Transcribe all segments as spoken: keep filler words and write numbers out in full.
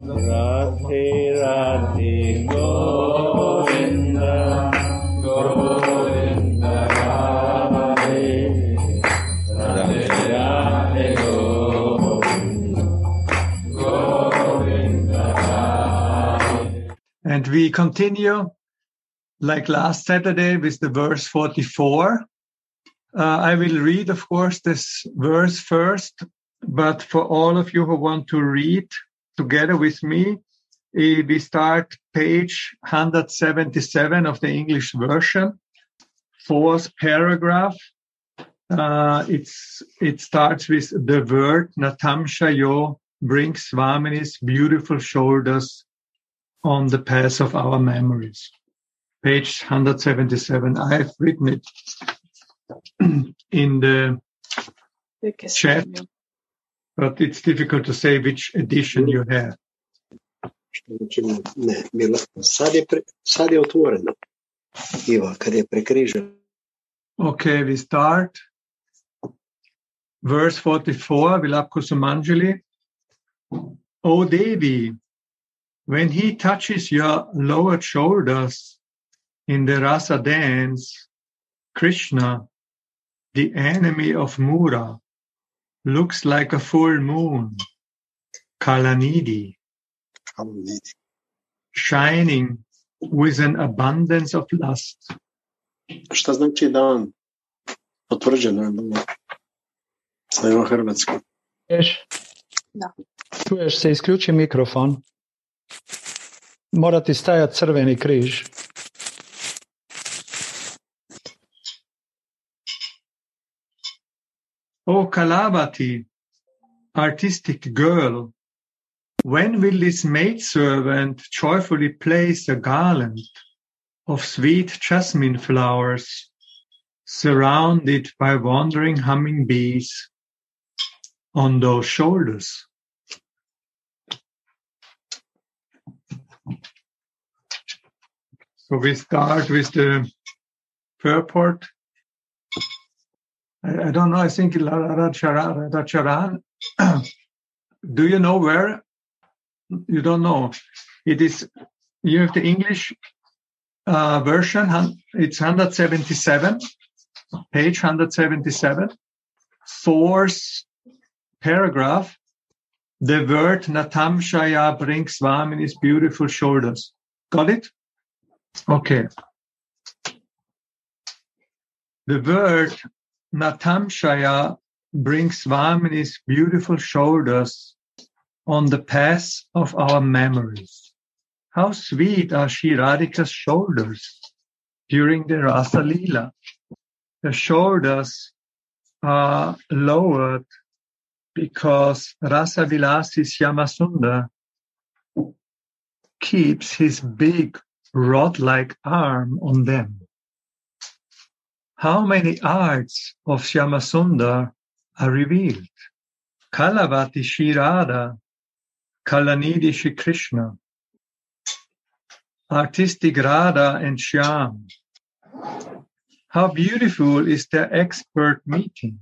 Radhe Radhe Govinda Govinda Radhe Radhe Radhe Govinda Govinda Radhe. And we continue like last Saturday with the verse forty-four. Uh, I will read, of course, this verse first, but for all of you who want to read together with me, we start page one seventy-seven of the English version, fourth paragraph. Uh, it's, it starts with the word, Natamsha yo, bring Swamini's beautiful shoulders on the path of our memories. Page one seventy-seven. I have written it in the chat, but it's difficult to say which edition you have. Okay, we start. Verse forty-four, Vilapa Kusumanjali. O Devi, when he touches your lowered shoulders in the Rasa dance, Krishna, the enemy of Mura, looks like a full moon, Kalanidhi, shining with an abundance of lust. Što znači dan? Potvrđeno je bilo. Znamo hrvatski. Čuješ? Da. Čuješ se, isključi mikrofon. Mora ti stajati crveni križ. O Kalavati, artistic girl, when will this maidservant joyfully place a garland of sweet jasmine flowers surrounded by wandering humming bees on those shoulders? So we start with the purport. I don't know, I think Radhacharan. Do you know where? You don't know. It is, you have the English uh, version, it's one seventy-seven, page one seventy-seven, fourth paragraph. The word Natamshaya brings Swamini's beautiful shoulders. Got it? Okay. The word Natamshaya brings Swamini's beautiful shoulders on the path of our memories. How sweet are Shri Radhika's shoulders during the Rasa Leela. The shoulders are lowered because Rasa Vilasi Syamasundara keeps his big rod-like arm on them. How many arts of Syamasundara are revealed? Kalavati Shri Radha, Kalanidhi Shri Krishna, artistic Radha and Shyam. How beautiful is their expert meeting.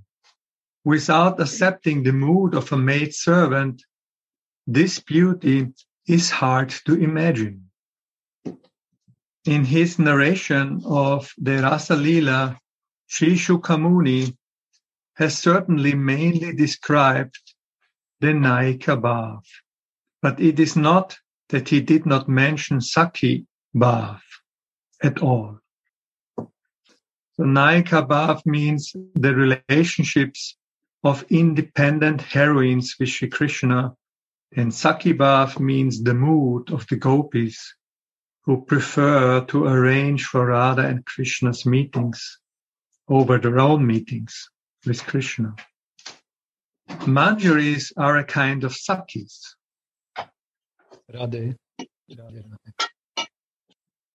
Without accepting the mood of a maid servant, this beauty is hard to imagine. In his narration of the Rasa Leela, Sri Shuka Muni has certainly mainly described the Nayika Bhava, but it is not that he did not mention Sakhi Bhava at all. So Nayika Bhava means the relationships of independent heroines with Shri Krishna, and Sakhi Bhava means the mood of the gopis who prefer to arrange for Radha and Krishna's meetings over their own meetings with Krishna. Manjaris are a kind of Sakhis. Radhe.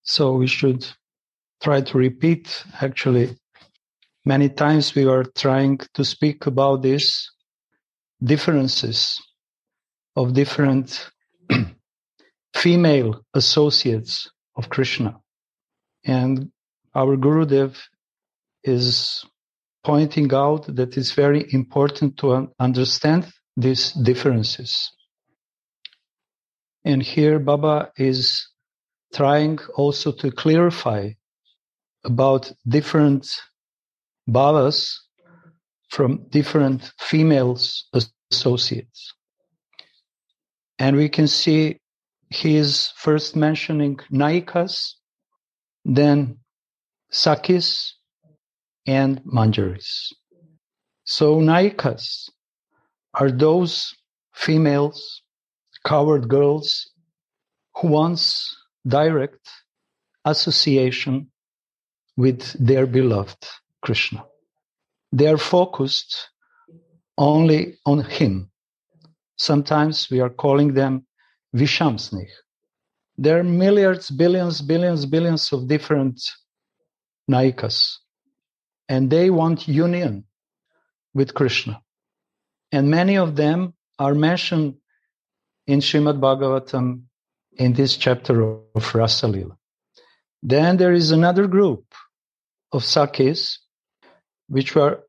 So we should try to repeat, actually. Many times we are trying to speak about these differences of different female associates of Krishna. And our Gurudev is pointing out that it's very important to understand these differences. And here Baba is trying also to clarify about different bhavas from different females associates. And we can see he is first mentioning Nayikas, then Sakhis, and Manjaris. So Nayikas are those females, coward girls, who wants direct association with their beloved Krishna. They are focused only on him. Sometimes we are calling them Vishamsnih. There are milliards, billions, billions, billions of different Nayikas. And they want union with Krishna. And many of them are mentioned in Srimad Bhagavatam in this chapter of Rasa Leela. Then there is another group of Sakhis, which were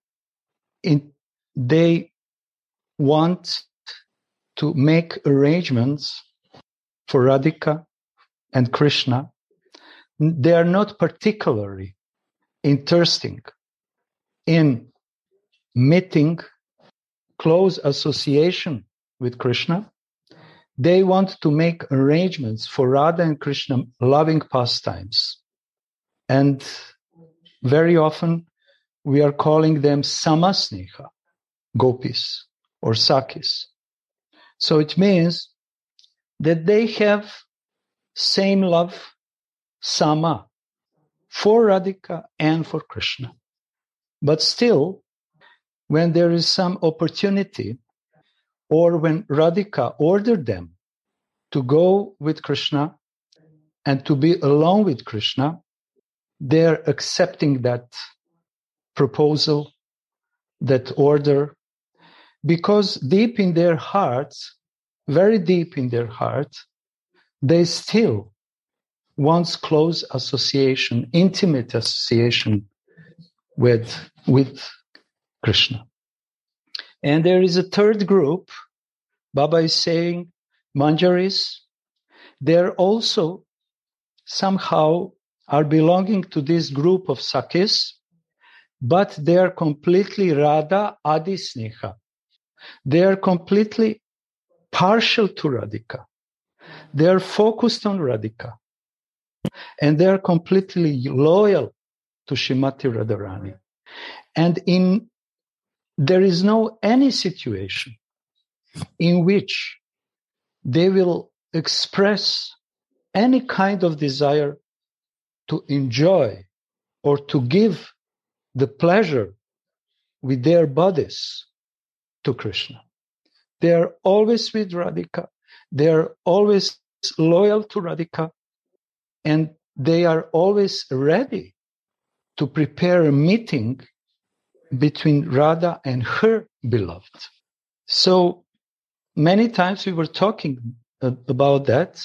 in, they want to make arrangements for Radhika and Krishna. They are not particularly interested in meeting, close association with Krishna. They want to make arrangements for Radha and Krishna loving pastimes. And very often we are calling them Samasniha, gopis or Sakhis. So it means that they have same love, sama, for Radhika and for Krishna. But still, when there is some opportunity, or when Radhika ordered them to go with Krishna and to be alone with Krishna, they are accepting that proposal, that order, because deep in their hearts, very deep in their heart, they still want close association, intimate association with, with Krishna. And there is a third group. Baba is saying Manjaris. They're also somehow are belonging to this group of Sakhis, but they are completely Radha Adisniha. They are completely partial to Radhika. They are focused on Radhika. And they are completely loyal to Shrimati Radharani. And in there is no any situation in which they will express any kind of desire to enjoy or to give the pleasure with their bodies to Krishna. They are always with Radhika. They are always loyal to Radhika. And they are always ready to prepare a meeting between Radha and her beloved. So many times we were talking about that,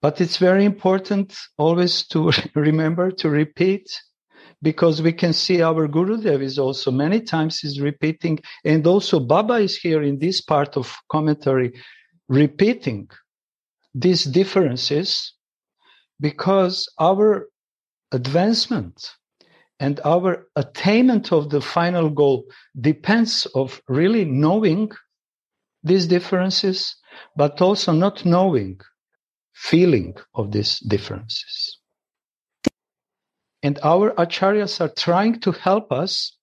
but it's very important always to remember to repeat, because we can see our Gurudev is also many times is repeating, and also Baba is here in this part of commentary repeating these differences, because our advancement and our attainment of the final goal depends of really knowing these differences, but also not knowing, feeling of these differences. And our acharyas are trying to help us,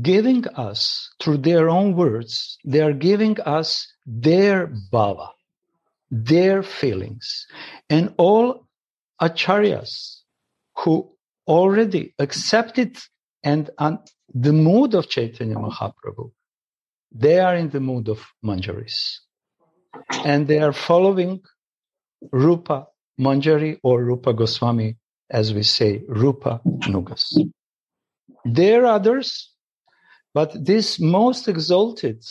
giving us, through their own words, they are giving us their bhava, their feelings. And all acharyas who already accepted and on the mood of Chaitanya Mahaprabhu, they are in the mood of Manjaris. And they are following Rupa Manjari or Rupa Goswami, as we say, Rupa Nugas. There are others, but this most exalted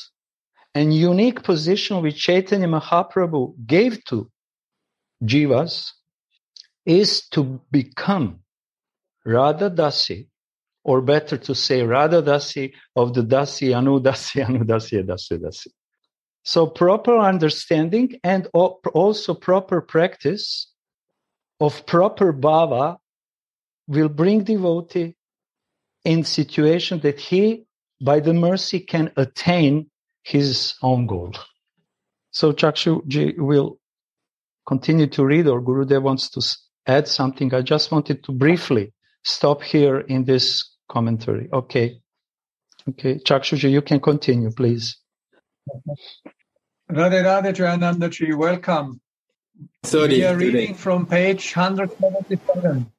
and unique position which Chaitanya Mahaprabhu gave to Jivas is to become Radha dasi, or better to say Radha dasi of the dasi, anu dasi, anu dasi, dasi, dasi. So proper understanding and also proper practice of proper bhava will bring devotee in situation that he, by the mercy, can attain his own goal. So Chakshuji will continue to read, or Gurudev wants to add something. I just wanted to briefly stop here in this commentary. Okay. Okay. Chakshuji, you can continue, please. Radhe Radhe Jayanandaji, welcome. Sorry, we are reading today from page one seventy-seven.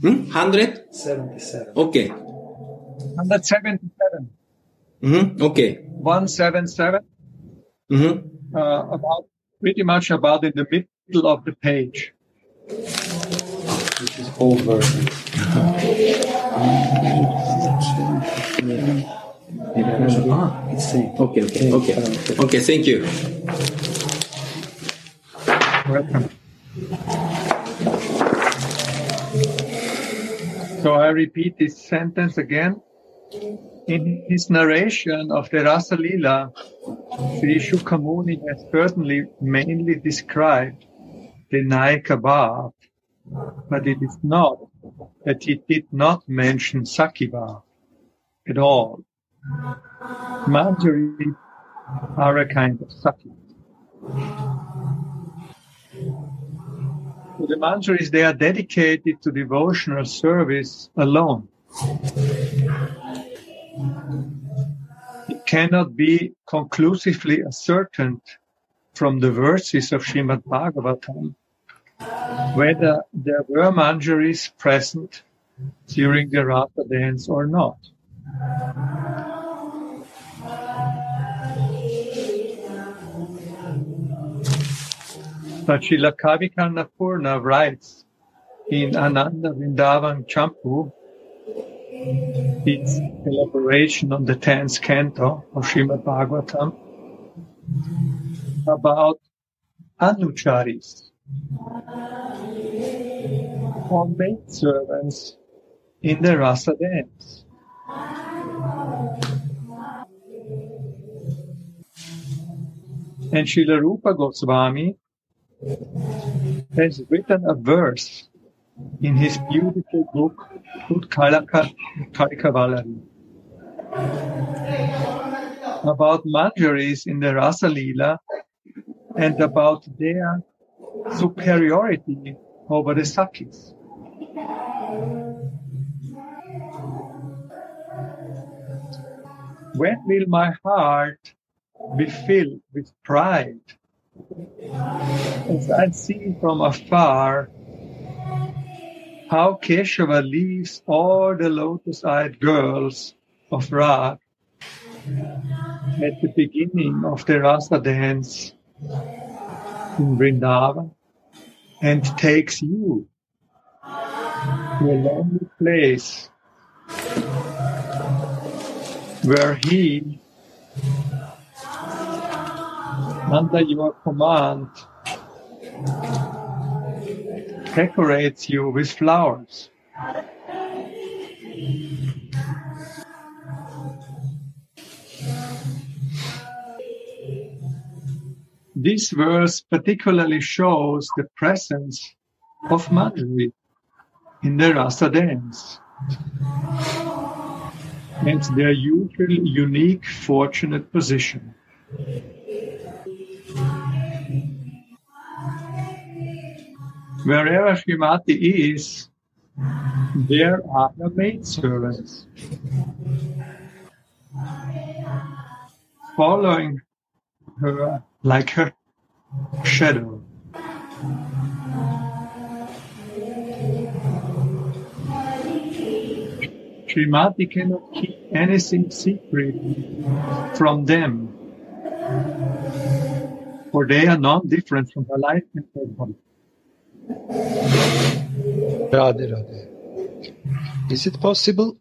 Hmm? one seventy-seven. Okay. one seventy-seven. Mm-hmm. Okay. one seventy-seven. Mm-hmm. Uh, about pretty much about in the middle of the page. Which is over. Ah, it's same. Okay, okay, okay, okay. Thank you. Welcome. So I repeat this sentence again. In his narration of the Rasa Leela, Sri Shuka Muni has certainly mainly described the Nayika Bhava, but it is not that he did not mention Sakhi Bhava at all. Manjari are a kind of Sakhi. So the Manjaris, they are dedicated to devotional service alone. It cannot be conclusively ascertained from the verses of Srimad Bhagavatam whether there were Manjaris present during the Radha dance or not. Srila Kavikarnapurna writes in Ananda Vrindavan Champu, its elaboration on the tenth canto of Srimad Bhagavatam, about Anucharis, or maidservants in the Rasa dance. And Srila Rupa Goswami has written a verse in his beautiful book, Kalanidhi, about Manjaris in the Rasa Leela and about their superiority over the Sakhis. When will my heart be filled with pride as I see from afar how Keshava leaves all the lotus-eyed girls of Radha at the beginning of the Rasa dance in Vrindavan and takes you to a lonely place where he, under your command, decorates you with flowers. This verse particularly shows the presence of Manjari in the Rasa dance and their usual unique fortunate position. Wherever Shrimati is, there are her maidservants, following her like her shadow. Shrimati cannot keep anything secret from them, for they are not different from her life and her body. Radhe, Radhe. Is it possible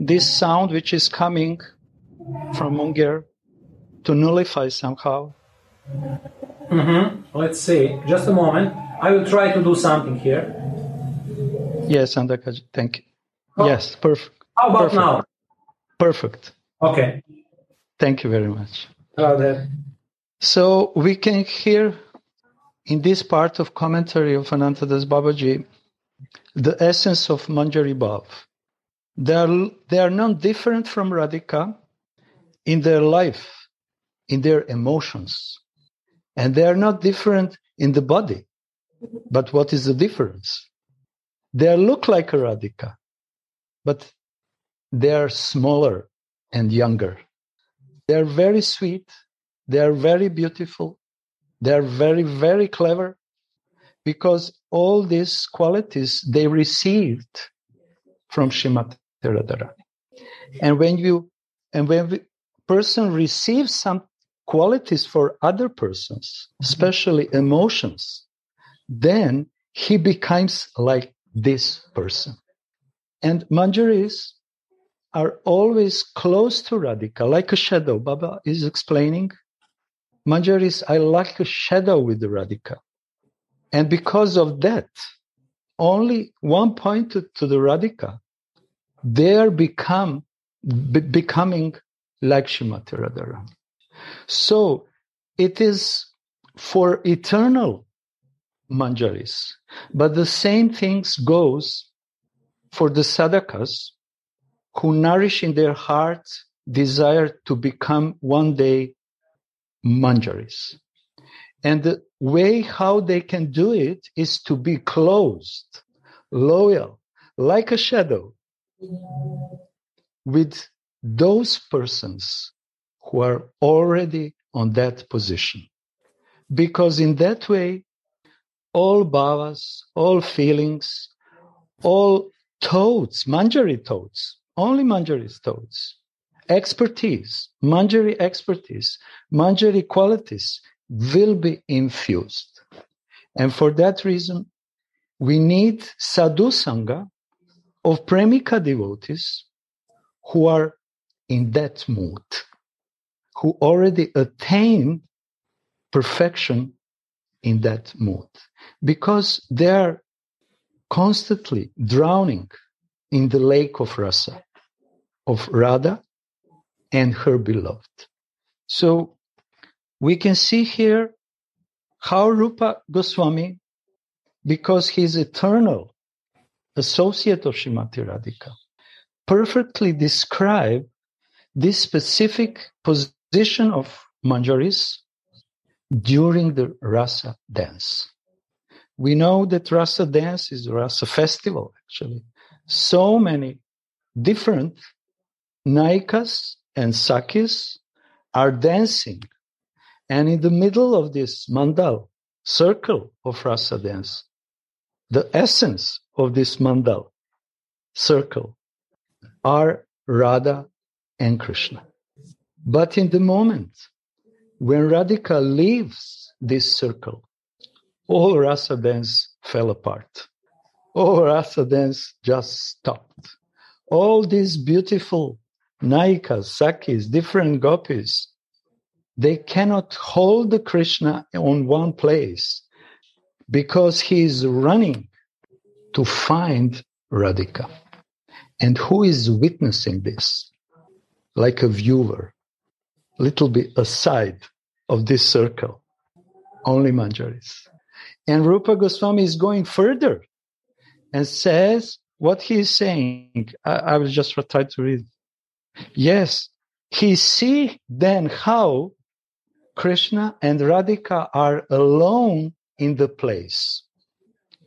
this sound which is coming from Munger to nullify somehow? Mm-hmm. Let's see. Just a moment. I will try to do something here. Yes, Andaka, thank you. Oh. Yes, perfect. How about perfect. Now? Perfect. Okay. Thank you very much. Radhe. So we can hear in this part of commentary of Anantadas Babaji the essence of Manjari Bhav. They are, they are not different from Radhika in their life, in their emotions. And they are not different in the body. But what is the difference? They look like a Radhika, but they are smaller and younger. They are very sweet. They are very beautiful. They are very, very clever, because all these qualities they received from Shrimati Radharani. And when you and when a person receives some qualities for other persons, especially emotions, then he becomes like this person. And Manjaris are always close to Radhika, like a shadow. Baba is explaining, Manjaris are like a shadow with the Radhika. And because of that, only one point to, to the Radhika, they are become, be, becoming like Shrimati Radharani. So it is for eternal Manjaris. But the same things goes for the sadhakas who nourish in their heart desire to become one day Manjaris. And the way how they can do it is to be closed, loyal, like a shadow, with those persons who are already on that position. Because in that way, all bhavas, all feelings, all thoughts, Manjari thoughts, only Manjari's thoughts, expertise, Manjari expertise, Manjari qualities will be infused. And for that reason, we need sadhu sangha of premika devotees who are in that mood, who already attain perfection in that mood, because they are constantly drowning in the lake of rasa, of Radha and her beloved. So we can see here how Rupa Goswami, because he is eternal associate of Shrimati Radhika, perfectly described this specific position of Manjaris during the Rasa dance. We know that Rasa dance is a Rasa festival, actually. So many different Nayikas and Sakhis are dancing. And in the middle of this mandal, circle of Rasa dance, the essence of this mandal, circle, are Radha and Krishna. But in the moment when Radhika leaves this circle, all Rasa dance fell apart. All Rasa dance just stopped. All these beautiful Nayikas, Sakhis, different gopis, they cannot hold the Krishna on one place because he is running to find Radhika. And who is witnessing this? Like a viewer, little bit aside of this circle, only Manjaris. And Rupa Goswami is going further and says what he is saying. I, I was just trying to read. Yes, he see then how Krishna and Radhika are alone in the place.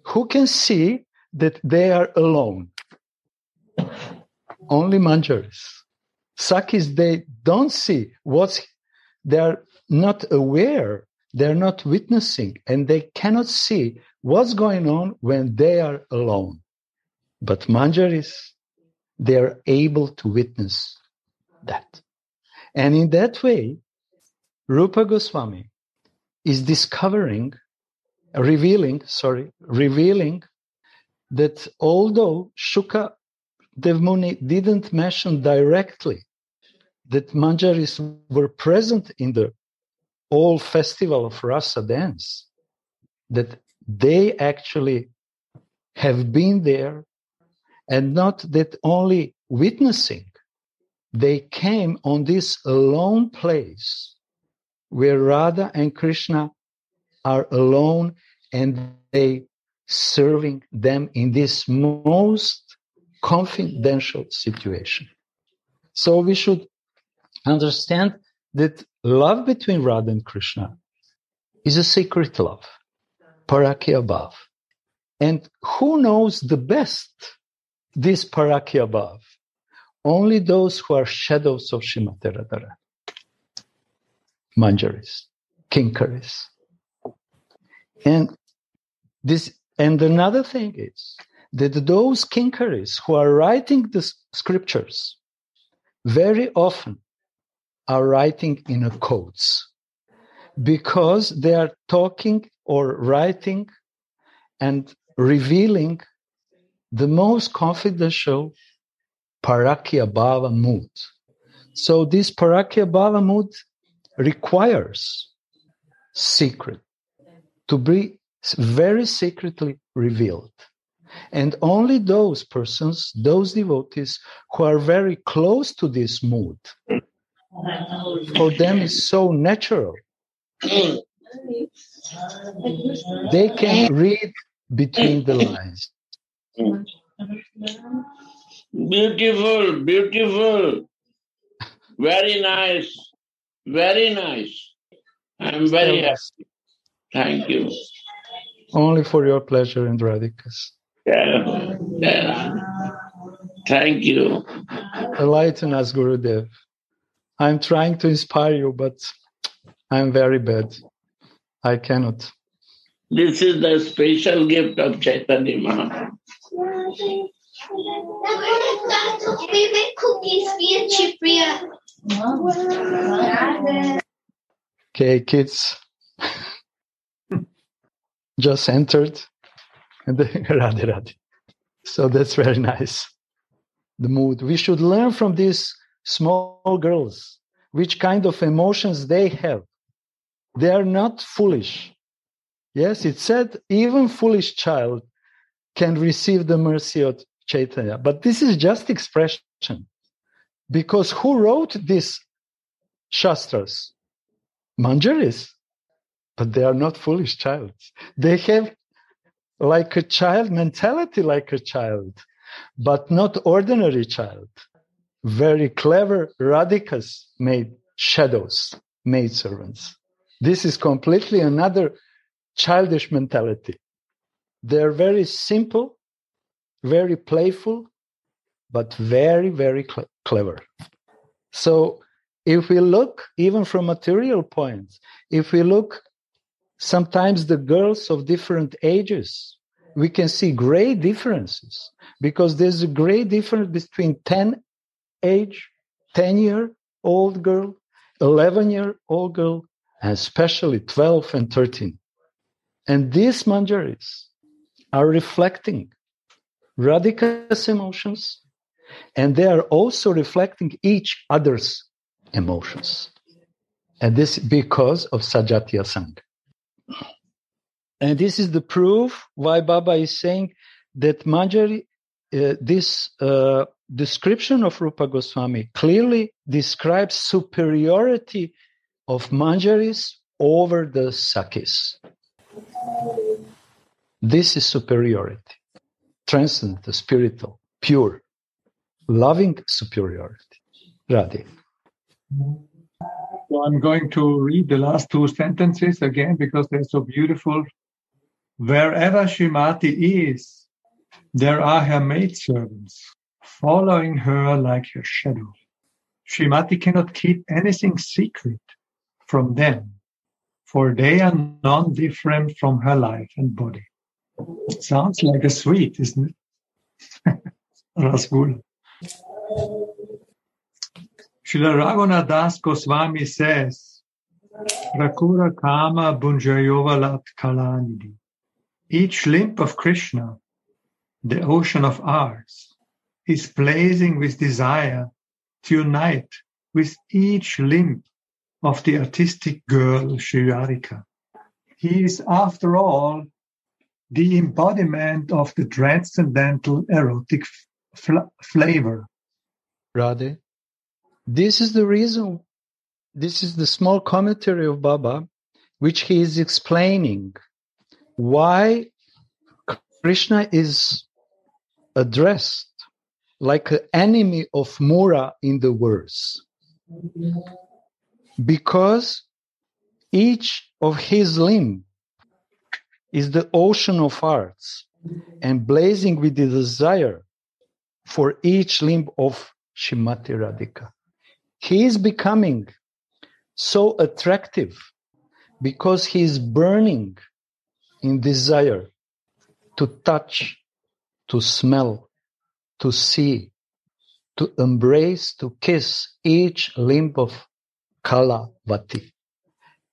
Who can see that they are alone? Only Manjaris. Sakhis, they don't see what's, they're not aware, they're not witnessing, and they cannot see what's going on when they are alone. But Manjaris, they are able to witness that. And in that way, Rupa Goswami is discovering, revealing, sorry, revealing that although Shuka Devmuni didn't mention directly that Manjaris were present in the whole festival of Rasa dance, that they actually have been there, and not that only witnessing, they came on this alone place where Radha and Krishna are alone and they serving them in this most confidential situation. So we should understand that love between Radha and Krishna is a sacred love, Parakiya Bhava. And who knows the best this Parakiya Bhava? Only those who are shadows of Shrimati Radharani, Manjaris, Kinkaris. And this, and another thing is that those Kinkaris who are writing the scriptures very often are writing in codes because they are talking or writing and revealing the most confidential Parakiya Bhava mood. So this Parakiya Bhava mood requires secret to be very secretly revealed. And only those persons, those devotees who are very close to this mood, for them is so natural. They can read between the lines. Beautiful, beautiful. Very nice. Very nice. I'm very happy. Thank you. Only for your pleasure and Radhika's. Yeah. Yeah. Thank you. Enlighten us, Gurudev. I'm trying to inspire you, but I'm very bad. I cannot. This is the special gift of Chaitanya Mahaprabhu. Okay, kids just entered and they Radhe Radhe. So that's very nice. The mood. We should learn from these small girls which kind of emotions they have. They are not foolish. Yes, it said even foolish child can receive the mercy of Chaitanya. But this is just expression. Because who wrote these shastras? Manjaris. But they are not foolish child. They have like a child mentality, like a child, but not ordinary child. Very clever Radhikas made shadows, maidservants. This is completely another childish mentality. They are very simple, very playful, but very, very cl- clever. So if we look, even from material points, if we look, sometimes the girls of different ages, we can see great differences because there's a great difference between ten age, ten-year-old girl, eleven-year-old girl, and especially twelve and thirteen. And these Manjaris are reflecting Radhika's emotions, and they are also reflecting each other's emotions. And this is because of Sajatiya Sangha. And this is the proof why Baba is saying that Manjari, uh, this uh, description of Rupa Goswami clearly describes superiority of Manjaris over the Sakhis. This is superiority. Transcendental, spiritual, pure, loving superiority. Radhe. So I'm going to read the last two sentences again because they're so beautiful. Wherever Shrimati is, there are her maidservants following her like her shadow. Shrimati cannot keep anything secret from them, for they are none different from her life and body. It sounds like a sweet, isn't it? Rasgulla. Srila Raghunadas Goswami says, Rakura Kama Bunjayovalat Kalanidhi. Each limp of Krishna, the ocean of ours, is blazing with desire to unite with each limp of the artistic girl Shri Radhika. He is, after all, the embodiment of the transcendental erotic fl- flavor. Radhe, this is the reason this is the small commentary of Baba, which he is explaining why Krishna is addressed like an enemy of Mura in the verse. Because each of his limb is the ocean of hearts, and blazing with the desire for each limb of Shrimati Radhika. He is becoming so attractive because he is burning in desire to touch, to smell, to see, to embrace, to kiss each limb of Kalavati.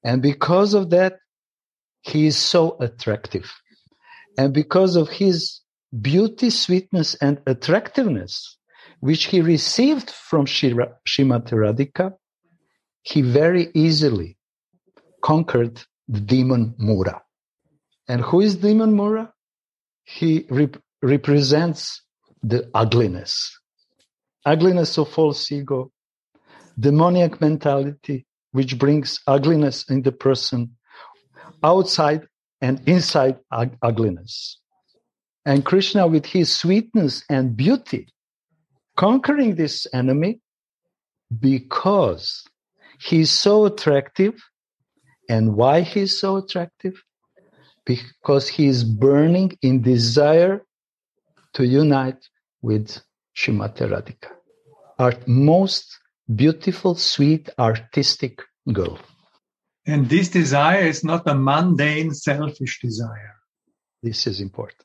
And because of that, he is so attractive. And because of his beauty, sweetness, and attractiveness, which he received from Shira, Shrimati Radhika, he very easily conquered the demon Mura. And who is demon Mura? He rep- represents the ugliness. Ugliness of false ego, demoniac mentality, which brings ugliness in the person, outside and inside ug- ugliness. And Krishna, with his sweetness and beauty, conquering this enemy because he is so attractive. And why he is so attractive? Because he is burning in desire to unite with Shrimati Radhika, our most beautiful, sweet, artistic girl. And this desire is not a mundane, selfish desire. This is important.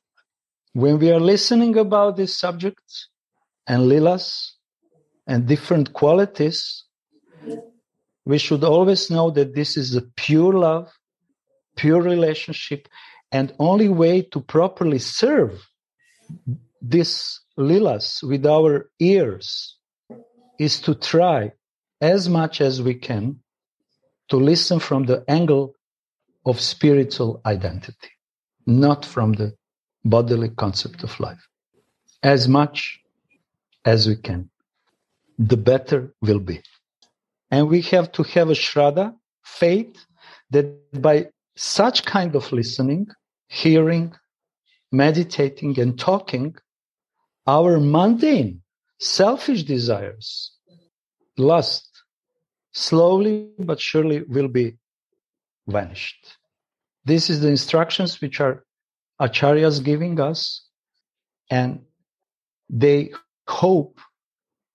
When we are listening about these subjects and lilas and different qualities, we should always know that this is a pure love, pure relationship, and only way to properly serve these lilas with our ears is to try as much as we can to listen from the angle of spiritual identity, not from the bodily concept of life. As much as we can, the better will be. And we have to have a shraddha, faith, that by such kind of listening, hearing, meditating, and talking, our mundane, selfish desires, lust, slowly but surely will be vanished. This is the instructions which are Acharyas giving us, and they hope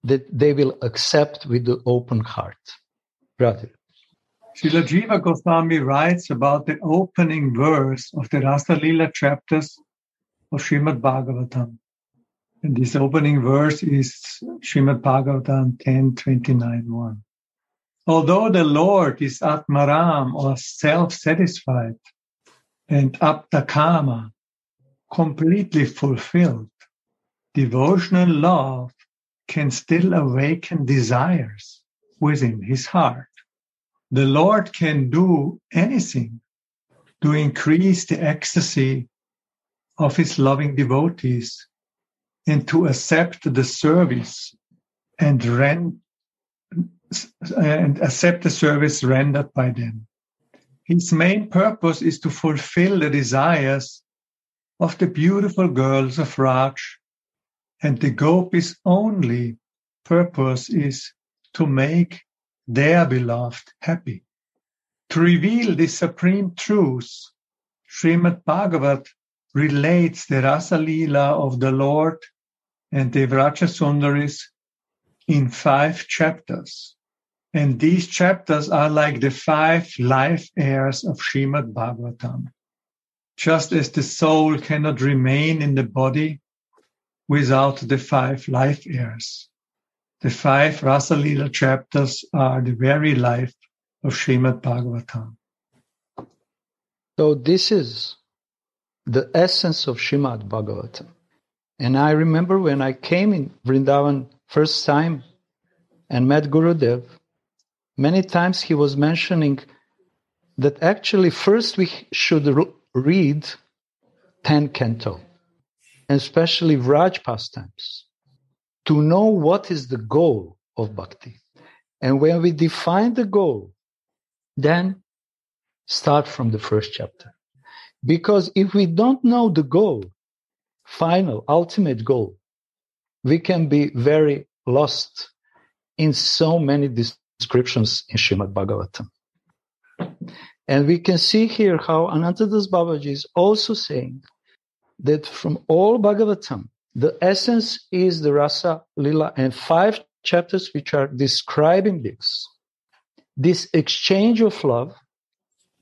that they will accept with the open heart. Brother. Srila Jiva Goswami writes about the opening verse of the Rasa Leela chapters of Srimad Bhagavatam. And this opening verse is Srimad Bhagavatam ten twenty-nine one. Although the Lord is Atmaram, or self-satisfied, and Aptakama, completely fulfilled, devotional love can still awaken desires within his heart. The Lord can do anything to increase the ecstasy of his loving devotees and to accept the service and rend, and accept the service rendered by them. His main purpose is to fulfill the desires of the beautiful girls of Raj, and the gopis' only purpose is to make their beloved happy. To reveal this supreme truth, Srimad Bhagavat relates the Rasa Leela of the Lord and the Devrajasundaris in five chapters. And these chapters are like the five life airs of Srimad Bhagavatam. Just as the soul cannot remain in the body without the five life airs, the five Rasa Leela chapters are the very life of Srimad Bhagavatam. So this is the essence of Srimad Bhagavatam. And I remember when I came in Vrindavan first time and met Gurudev, many times he was mentioning that actually first we should read ten canto, and especially Vraj pastimes, to know what is the goal of bhakti. And when we define the goal, then start from the first chapter. Because if we don't know the goal, final, ultimate goal, we can be very lost in so many descriptions in Srimad Bhagavatam. And we can see here how Anantadas Babaji is also saying that from all Bhagavatam, the essence is the Rasa Leela, and five chapters which are describing this. This exchange of love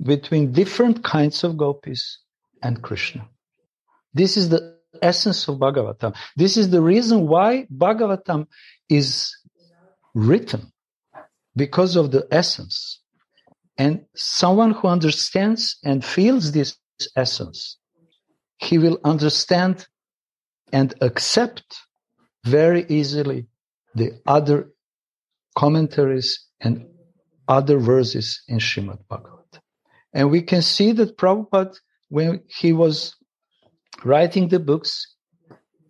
between different kinds of gopis and Krishna. This is the essence of Bhagavatam. This is the reason why Bhagavatam is written, because of the essence. And someone who understands and feels this essence, he will understand and accept very easily the other commentaries and other verses in Srimad Bhagavatam. And we can see that Prabhupada, when he was writing the books,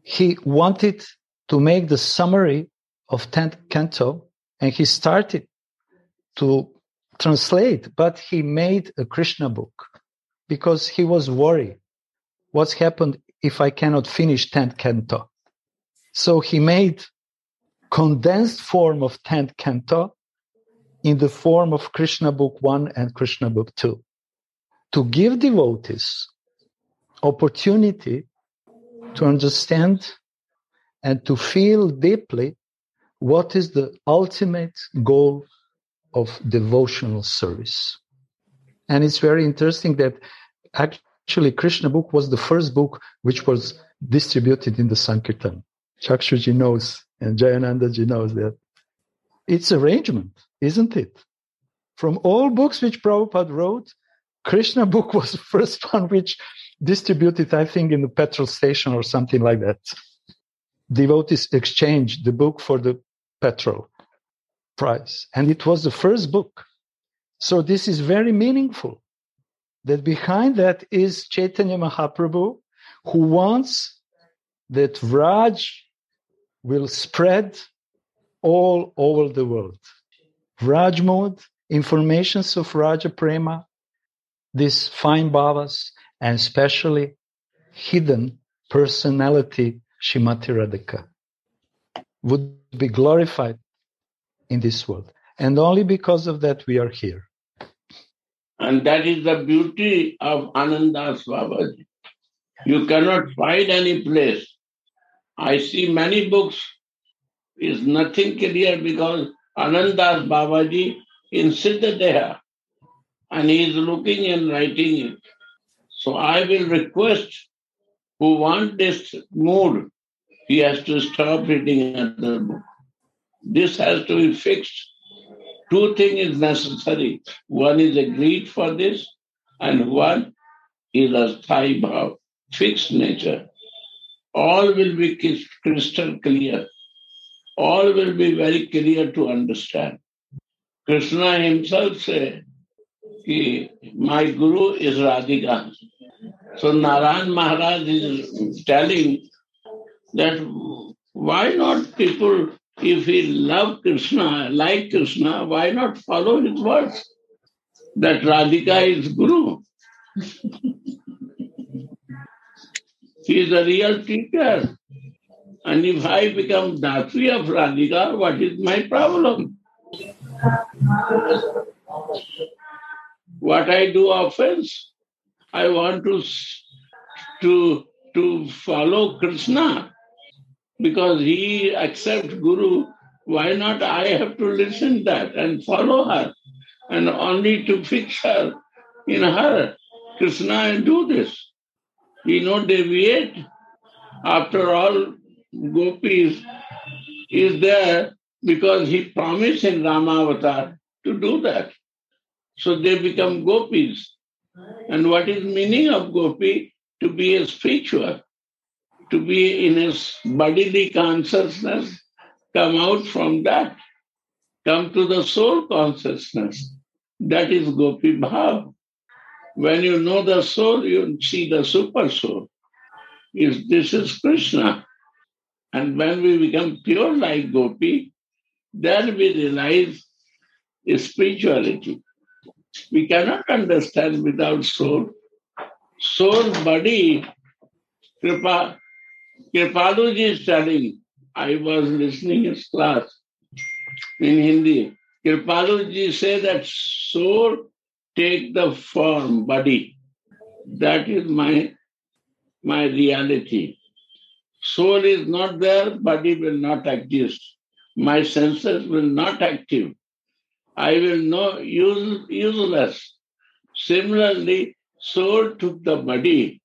he wanted to make the summary of tenth canto, and he started to translate, but he made a Krishna book because he was worried. What's happened if I cannot finish tenth canto? So he made condensed form of tenth canto in the form of Krishna book one and Krishna book two, to give devotees opportunity to understand and to feel deeply what is the ultimate goal of devotional service. And it's very interesting that actually Krishna book was the first book which was distributed in the Sankirtan. Chakshuji knows and Jayanandaji knows that. It's arrangement, isn't it? From all books which Prabhupada wrote, Krishna book was the first one which distributed, I think, in the petrol station or something like that. Devotees exchanged the book for the petrol price. And it was the first book. So this is very meaningful, that behind that is Chaitanya Mahaprabhu, who wants that Raj will spread all over the world. Raj mode, informations of Raja Prema, these fine bhavas, and especially hidden personality, Shrimati Radhika, would be glorified in this world. And only because of that we are here. And that is the beauty of Anantadas Babaji. You cannot find any place. I see many books. It's nothing clear because Anantadas Babaji in Siddhadeha, and he is looking and writing it. So I will request who want this mood, he has to stop reading another book. This has to be fixed. Two things is necessary. One is a greed for this, and one is a Sakhi Bhava, fixed nature. All will be crystal clear. All will be very clear to understand. Krishna himself said, my guru is Radhika. So Narayan Maharaj is telling that why not people, if he love Krishna, like Krishna, why not follow his words? That Radhika is Guru. He is a real teacher. And if I become Dasi of Radhika, what is my problem? What I do offense? I want to, to, to follow Krishna. Because he accepts Guru, why not I have to listen that and follow her and only to fix her in her. Krishna and do this. He no deviate. After all, gopis is there because he promised in Ramavatar to do that. So they become gopis. And what is meaning of gopi? To be a spiritual. To be in his bodily consciousness, come out from that, come to the soul consciousness. That is Gopi Bhav. When you know the soul, you see the super soul. If this is Krishna. And when we become pure like Gopi, then we realize spirituality. We cannot understand without soul. Soul, body, Kripa, Kripaluji is telling, I was listening his class in Hindi. Kripaluji say that soul take the form, body. That is my, my reality. Soul is not there, body will not exist. My senses will not active. I will know use, useless. Similarly, soul took the body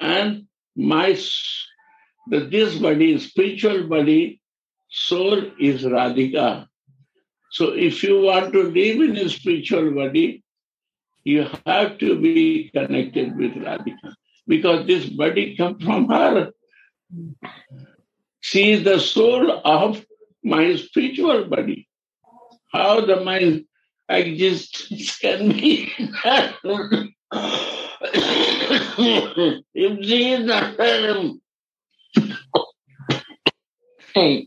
and my this body, spiritual body, soul is Radhika. So if you want to live in a spiritual body, you have to be connected with Radhika because this body comes from her. She is the soul of my spiritual body. How the mind existence can be. If she is not my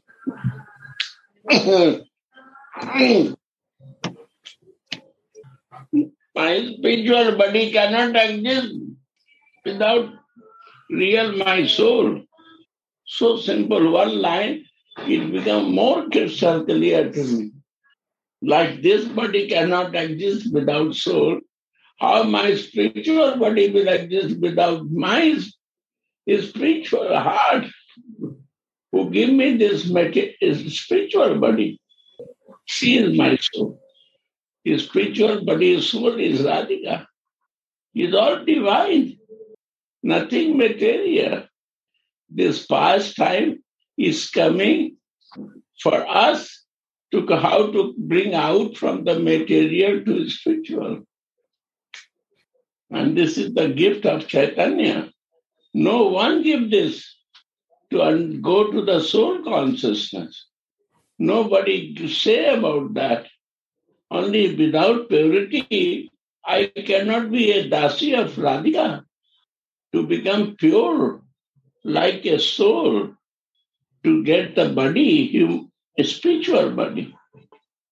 spiritual body cannot exist without real my soul. So simple, one line, it becomes more crystal clear to me. Like this body cannot exist without soul, how my spiritual body will exist without my spiritual heart who give me this spiritual body. She is my soul. His spiritual body, his soul is Radhika. He is all divine, nothing material. This pastime is coming for us to how to bring out from the material to spiritual. And this is the gift of Chaitanya. No one gives this to go to the soul consciousness. Nobody to say about that. Only without purity, I cannot be a dasi of Radhika. To become pure, like a soul, to get the body, a spiritual body.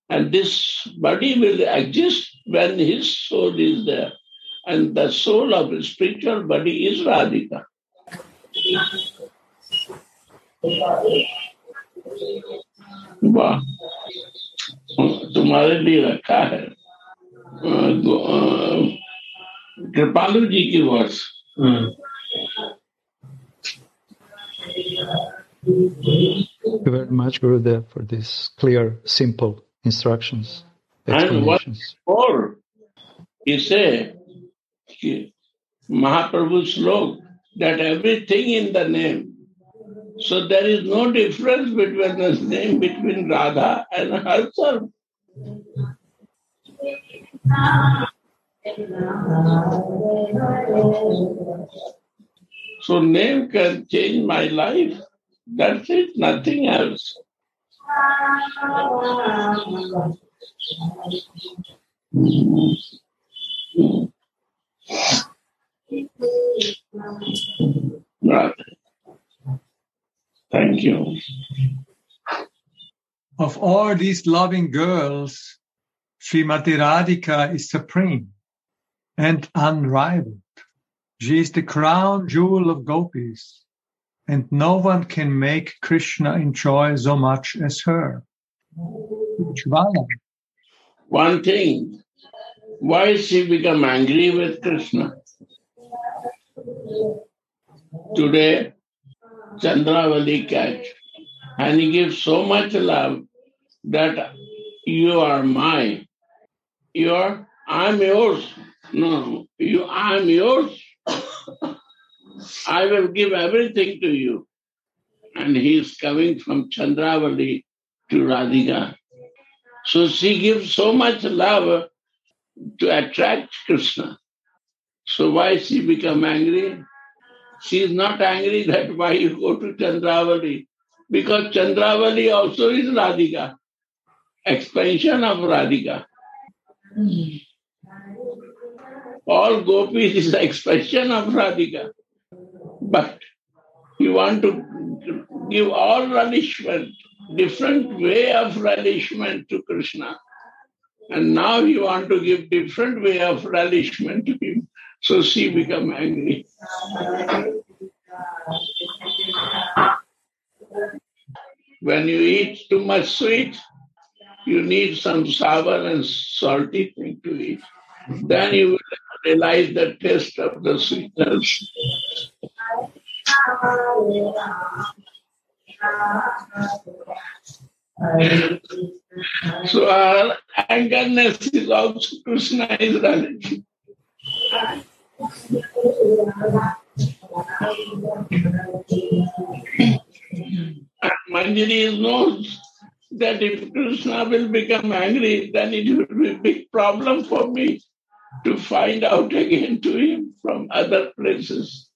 And this body will exist when his soul is there. And the soul of the spiritual body is Radhika. Wow. तुम्हारे लिए रखा है कृपालु जी की वर्ष Thank you very much, Gurudev, for these clear, simple instructions. And what more? He said, Mahaprabhu's log, that everything in the name. So there is no difference between the name between Radha and herself. So name can change my life. That's it, nothing else. Right. Thank you. Of all these loving girls, Srimati Radhika is supreme and unrivaled. She is the crown jewel of gopis, and no one can make Krishna enjoy so much as her. One thing, why she become angry with Krishna? Today, Chandravali catch, and he gives so much love that you are mine, you are, I'm yours. No, you, I'm yours. I will give everything to you. And he is coming from Chandravali to Radhika. So she gives so much love to attract Krishna. So why she become angry? She is not angry that why you go to Chandravali. Because Chandravali also is Radhika. Expansion of Radhika. All gopis is the expression of Radhika. But you want to give all relishment, different way of relishment to Krishna. And now you want to give different way of relishment to him. So she become angry. When you eat too much sweet, you need some sour and salty thing to eat. Then you will realize the taste of the sweetness. So our angerness is also Krishna's relative. And Manjari knows that if Krishna will become angry, then it will be a big problem for me to find out again to him from other places.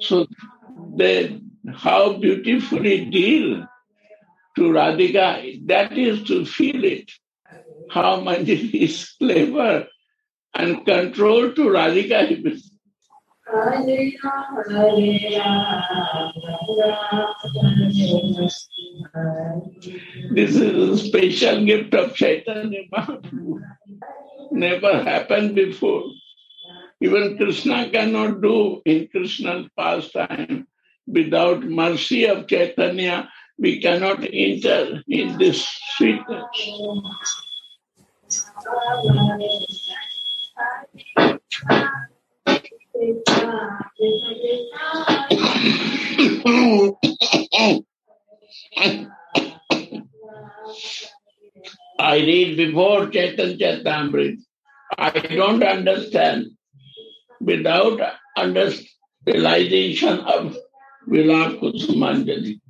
So they, how beautifully deal to Radhika, that is to feel it. How Manjari is clever and control to Radhika. This is a special gift of Chaitanya Mahaprabhu. Never happened before. Even Krishna cannot do in Krishna's pastime. Without mercy of Chaitanya, we cannot enter in this sweetness. I read before Chaitanya Charitamrita. I don't understand. Without understanding realization of Vilapa Kusumanjali.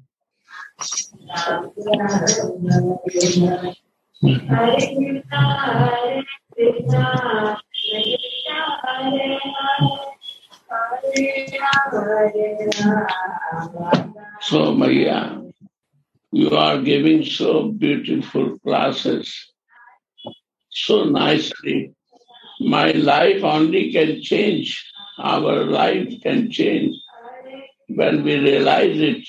So, Maria, you are giving so beautiful classes, so nicely. My life only can change, our life can change when we realize it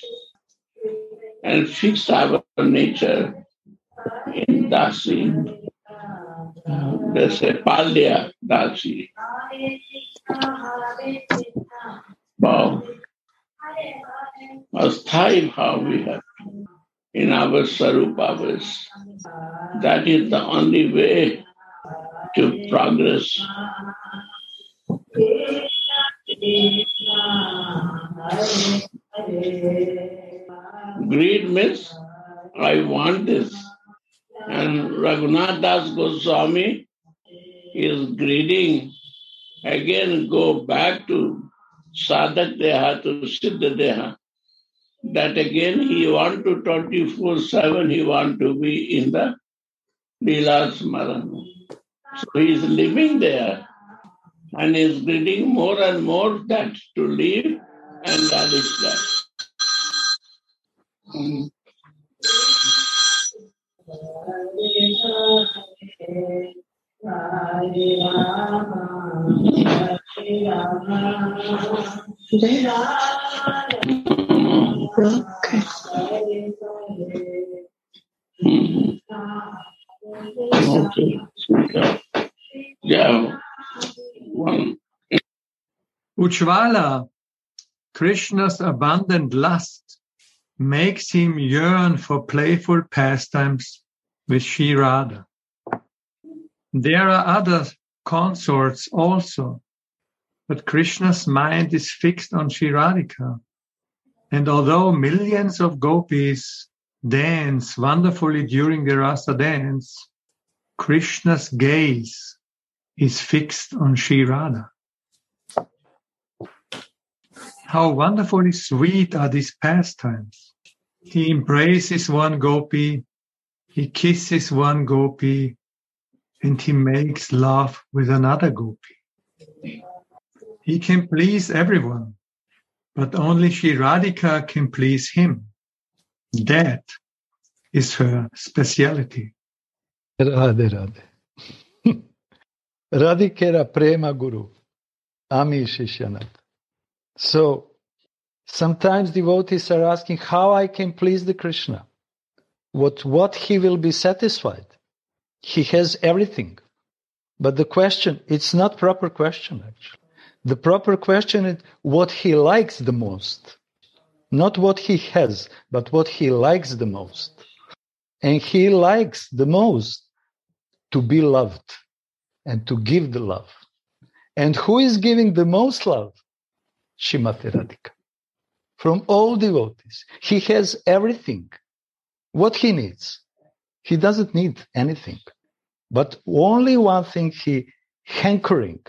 and fix our nature in dasi. They say palya dasi. Wow. Asthai bhava we have in our sarupavas. That is the only way to progress. Greed means I want this. And Anantadas Babaji is greeting. Again, go back to Sadak Deha, to Siddha Deha. That again, he want to twenty-four seven, he want to be in the Leela Smarana. So he is living there and is greeting more and more that to live, and that is that. Mm. Okay. Mm-hmm. Okay. Yeah. Yeah. One. Ujjvala, Krishna's abundant lust, makes him yearn for playful pastimes with Shri Radha. There are other consorts also, but Krishna's mind is fixed on Shri Radhika. And although millions of gopis dance wonderfully during the rasa dance, Krishna's gaze is fixed on Shri Radha. How wonderfully sweet are these pastimes. He embraces one gopi, he kisses one gopi, and he makes love with another gopi. He can please everyone, but only Shri Radhika can please him. That is her speciality. Radhe, Radhe. Radhikera Prema Guru, Ami Shishyanat. So, sometimes devotees are asking how I can please the Krishna, what, what he will be satisfied. He has everything. But the question, it's not proper question, actually. The proper question is what he likes the most. Not what he has, but what he likes the most. And he likes the most to be loved and to give the love. And who is giving the most love? Shrimati Radhika. From all devotees. He has everything. What he needs. He doesn't need anything. But only one thing he hankering,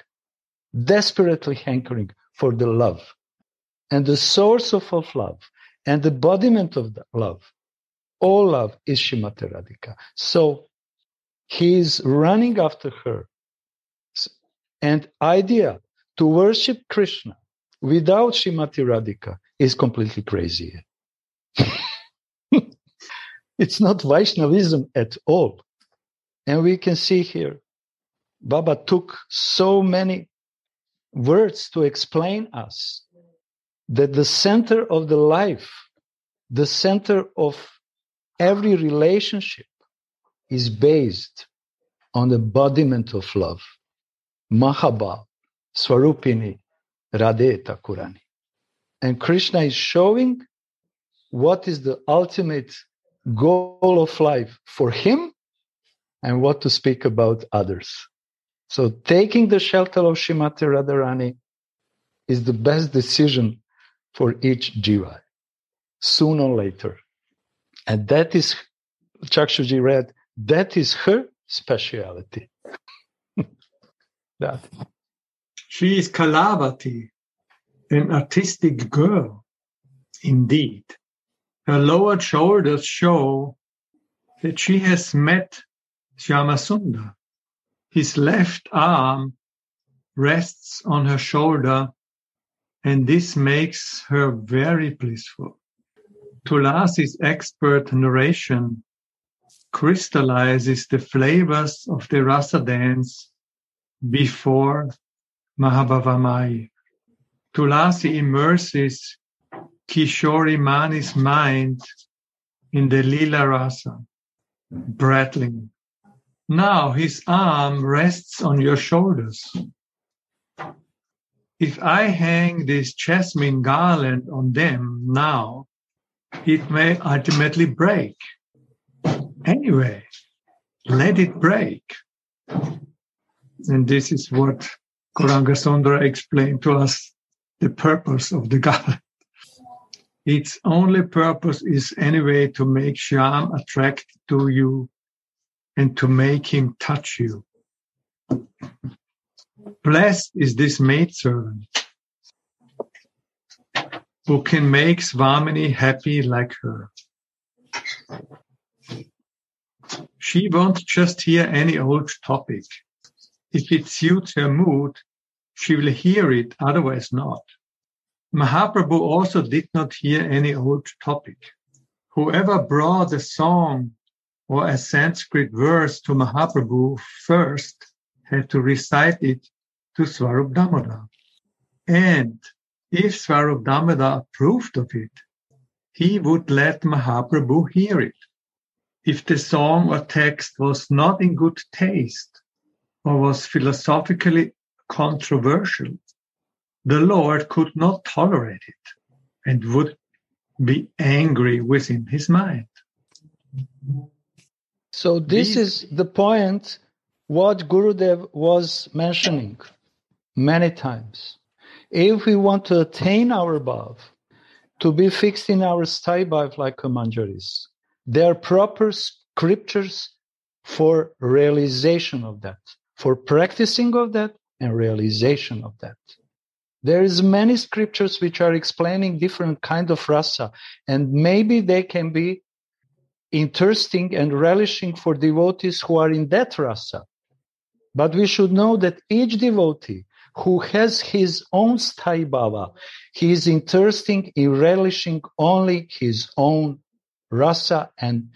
desperately hankering for the love. And the source of all love and the embodiment of the love, all love is Shrimati Radhika. So he is running after her. And idea to worship Krishna without Shrimati Radhika is completely crazy. It's not Vaishnavism at all. And we can see here, Baba took so many words to explain us that the center of the life, the center of every relationship is based on the embodiment of love. Mahaba, Swarupini, Radhe Thakurani. And Krishna is showing what is the ultimate goal of life for him and what to speak about others. So taking the shelter of Shrimati Radharani is the best decision for each jiva, sooner or later. And that is, Chakshuji read, that is her speciality. That. She is Kalavati, an artistic girl, indeed. Her lowered shoulders show that she has met Syamasundara. His left arm rests on her shoulder, and this makes her very blissful. Tulasi's expert narration crystallizes the flavors of the rasa dance before Mahabhavamaya. Tulasi immerses Kishori Mani's mind in the Leela Rasa, prattling. Now his arm rests on your shoulders. If I hang this jasmine garland on them now, it may ultimately break. Anyway, let it break. And this is what Kurangasundara explained to us, the purpose of the garland. Its only purpose is anyway to make Shyam attracted to you and to make him touch you. Blessed is this maidservant who can make Swamini happy like her. She won't just hear any old topic. If it suits her mood, she will hear it, otherwise not. Mahaprabhu also did not hear any old topic. Whoever brought a song or a Sanskrit verse to Mahaprabhu first had to recite it to Swarup Damodar. And if Swarup Damodar approved of it, he would let Mahaprabhu hear it. If the song or text was not in good taste, or was philosophically controversial, the Lord could not tolerate it and would be angry within his mind. So this These... is the point what Gurudev was mentioning many times. If we want to attain our bhav, to be fixed in our sthai bhav like a manjaris, there are proper scriptures for realization of that, for practicing of that and realization of that. There is many scriptures which are explaining different kind of rasa, and maybe they can be interesting and relishing for devotees who are in that rasa. But we should know that each devotee who has his own sthai bhava, he is interesting in relishing only his own rasa and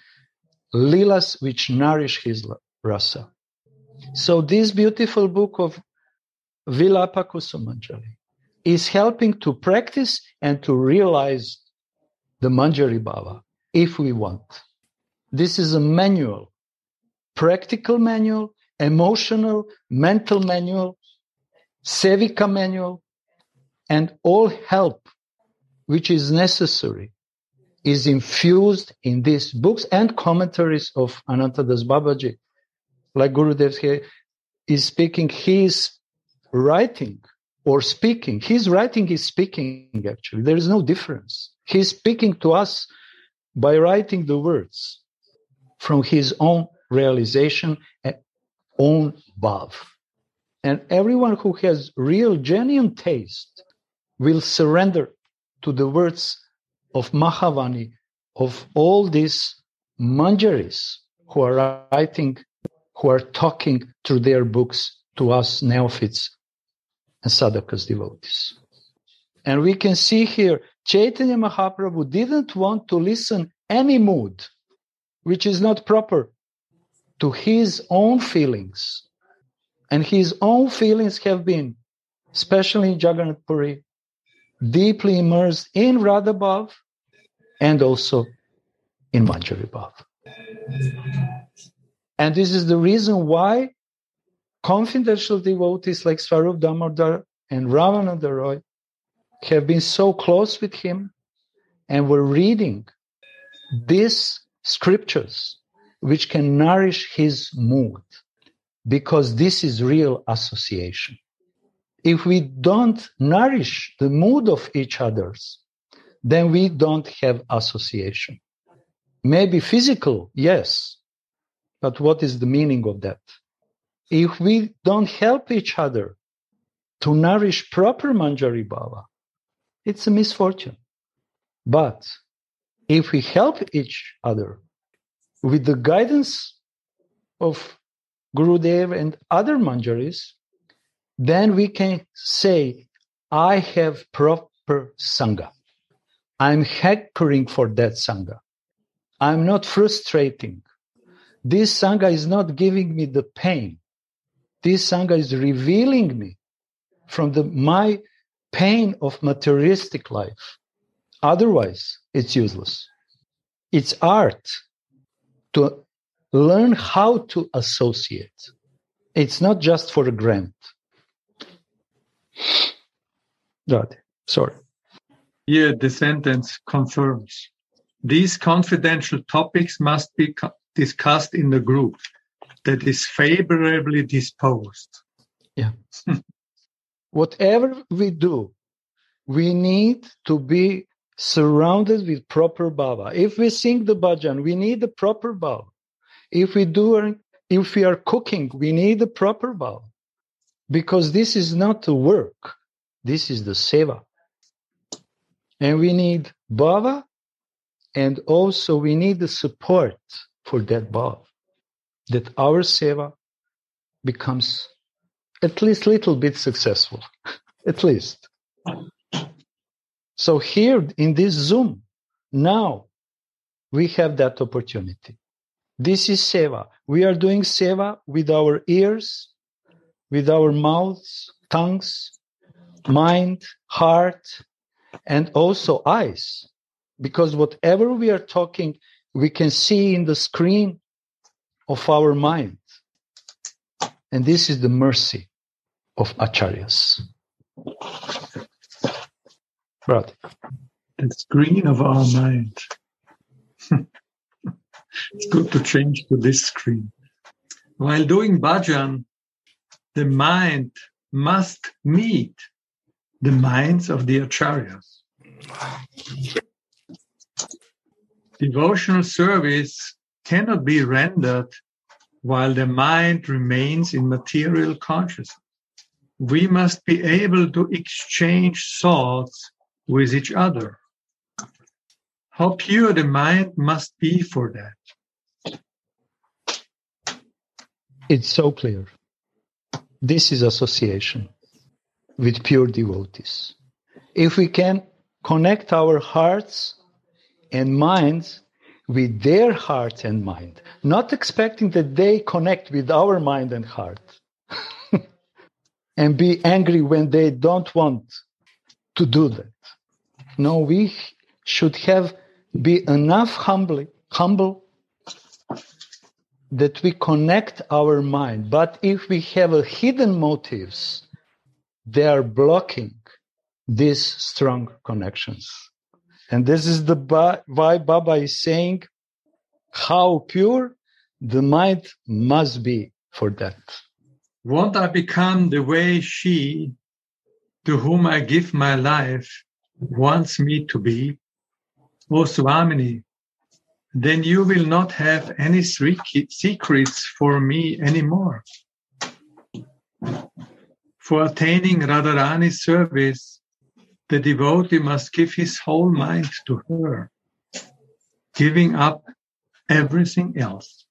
leelas which nourish his rasa. So this beautiful book of Vilapa Kusumanjali is helping to practice and to realize the Manjari Bhava if we want. This is a manual practical manual, emotional, mental manual, sevika manual, and all help which is necessary is infused in these books and commentaries of Anantadas Babaji. Like Gurudev here is speaking, he is writing or speaking. His writing is speaking, actually. There is no difference. He is speaking to us by writing the words from his own realization and own bhav. And everyone who has real, genuine taste will surrender to the words of Mahavani, of all these Manjaris who are writing, who are talking through their books to us neophytes and sadhakas, devotees. And we can see here, Chaitanya Mahaprabhu didn't want to listen any mood which is not proper to his own feelings. And his own feelings have been, especially in Jagannath Puri, deeply immersed in Radha Bhav and also in Manjari Bhav. And this is the reason why confidential devotees like Swarup Damodar and Ramananda Roy have been so close with him and were reading these scriptures which can nourish his mood, because this is real association. If we don't nourish the mood of each other's, then we don't have association. Maybe physical, yes, but what is the meaning of that? If we don't help each other to nourish proper Manjari Bhava, it's a misfortune. But if we help each other with the guidance of Gurudev and other Manjaris, then we can say, I have proper Sangha. I'm hankering for that Sangha. I'm not frustrating. This Sangha is not giving me the pain. This Sangha is revealing me from the my pain of materialistic life. Otherwise, it's useless. It's art to learn how to associate. It's not just for a grant. Radhe, sorry. Yeah, the sentence confirms. These confidential topics must be co- discussed in the group that is favorably disposed. Yeah. Whatever we do, we need to be surrounded with proper bhava. If we sing the bhajan, we need the proper bhava. If we do, if we are cooking, we need the proper bhava. Because this is not the work, this is the seva. And we need bhava, and also we need the support for that bhava, that our seva becomes at least a little bit successful, at least. So here in this Zoom, now we have that opportunity. This is seva. We are doing seva with our ears, with our mouths, tongues, mind, heart, and also eyes. Because whatever we are talking, we can see in the screen of our mind. And this is the mercy of Acharyas. Right. The screen of our mind. It's good to change to this screen. While doing bhajan, the mind must meet the minds of the acharyas. Devotional service cannot be rendered while the mind remains in material consciousness. We must be able to exchange thoughts with each other. How pure the mind must be for that. It's so clear. This is association with pure devotees. If we can connect our hearts and minds with their heart and mind, not expecting that they connect with our mind and heart, and be angry when they don't want to do that. No, we should have be enough humbly, humble that we connect our mind. But if we have a hidden motives, they are blocking these strong connections. And this is the ba- why Baba is saying, how pure the mind must be for that. Won't I become the way she, to whom I give my life, wants me to be? O Swamini, then you will not have any secrets for me anymore. For attaining Radharani's service, the devotee must give his whole mind to her, giving up everything else.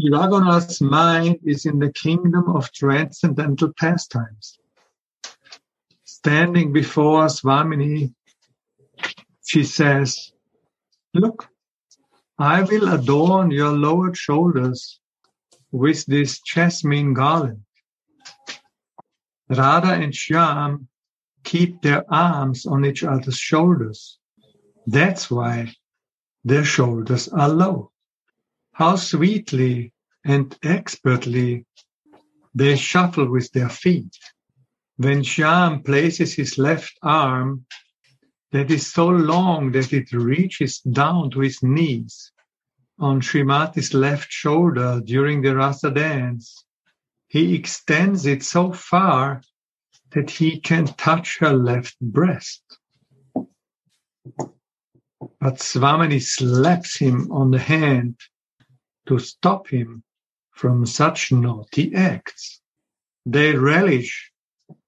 Yaganath's mind is in the kingdom of transcendental pastimes. Standing before Swamini, she says, "Look, I will adorn your lowered shoulders with this jasmine garland. Radha and Shyam keep their arms on each other's shoulders. That's why their shoulders are low. How sweetly and expertly they shuffle with their feet. When Shyam places his left arm, that is so long that it reaches down to his knees, on Shrimati's left shoulder during the rasa dance, he extends it so far that he can touch her left breast. But Swamini slaps him on the hand to stop him from such naughty acts. They relish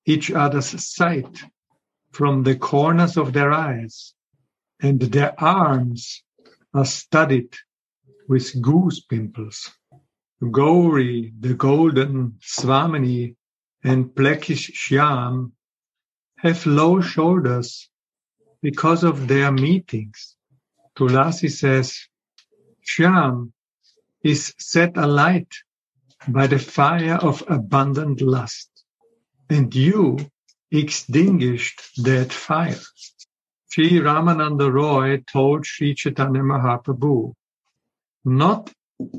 each other's sight from the corners of their eyes, and their arms are studded with goose pimples. Gauri, the golden Swamini, and blackish Shyam have low shoulders because of their meetings." Tulasi says, "Shyam is set alight by the fire of abundant lust, and you extinguished that fire." Sri Ramananda Roy told Sri Chaitanya Mahaprabhu, "Not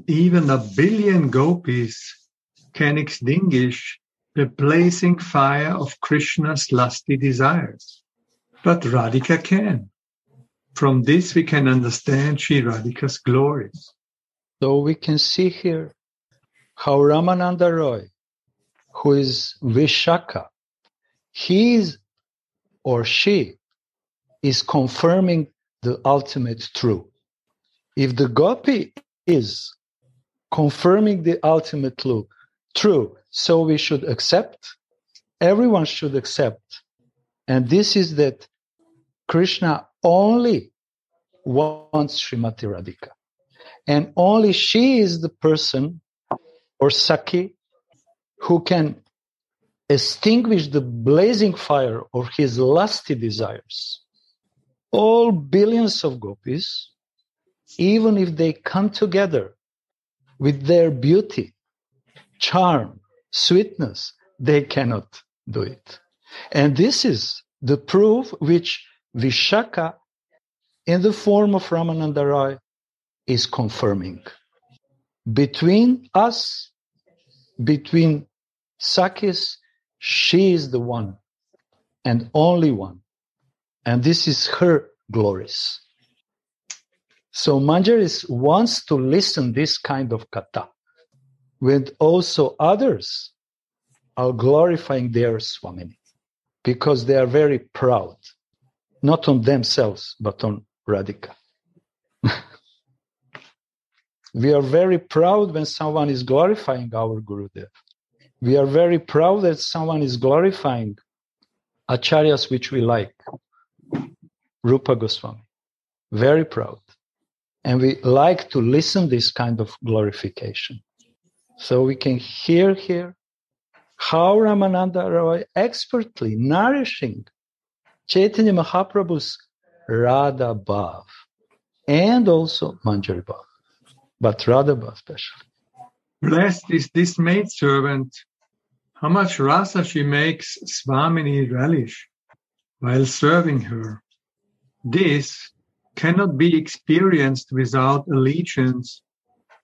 even a billion gopis can extinguish the blazing fire of Krishna's lusty desires, but Radhika can." From this we can understand Sri Radhika's glories. So we can see here how Ramananda Roy, who is Vishaka, he is, or she is confirming the ultimate truth. If the gopi is confirming the ultimate truth, so we should accept, everyone should accept. And this is that Krishna only wants Srimati Radhika. And only she is the person, or Sakhi, who can extinguish the blazing fire of his lusty desires. All billions of gopis, even if they come together with their beauty, charm, sweetness, they cannot do it. And this is the proof which Vishaka, in the form of Ramananda Roy, is confirming. Between us, between Sakhis, she is the one and only one. And this is her glories. So Manjari wants to listen this kind of kata, when also others are glorifying their Swamini, because they are very proud, not on themselves, but on Radhika. We are very proud when someone is glorifying our Gurudev. We are very proud that someone is glorifying acharyas which we like, Rupa Goswami. Very proud. And we like to listen this kind of glorification. So we can hear here how Ramananda Roy expertly nourishing Chaitanya Mahaprabhu's Radha Bhav and also Manjari Bhav, but Radha Bhav especially. Blessed is this maidservant, how much rasa she makes Swamini relish. while serving her. This cannot be experienced without allegiance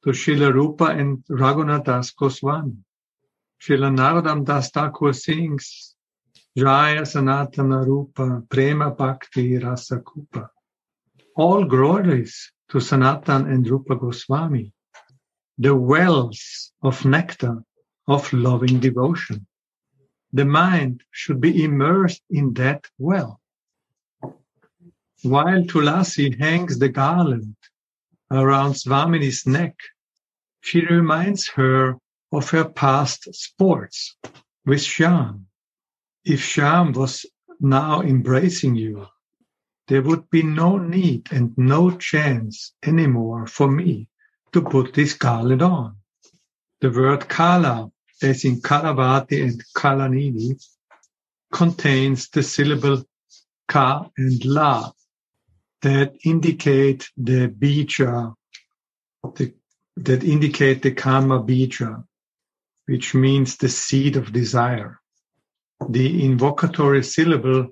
to Srila Rupa and Raghunath Das Goswami. Srila Narottam Das Thakur sings, Jaya Sanatana Rupa, Prema Bhakti Rasa Kupa. All glories to Sanatan and Rupa Goswami, the wells of nectar of loving devotion. The mind should be immersed in that well. While Tulasi hangs the garland around Swamini's neck, she reminds her of her past sports with Shyam. If Shyam was now embracing you, there would be no need and no chance anymore for me to put this garland on. The word Kala, as in Kalavati and Kalanidhi, contains the syllable Ka and La that indicate the bija, the, that indicate the Kama bija, which means the seed of desire. The invocatory syllable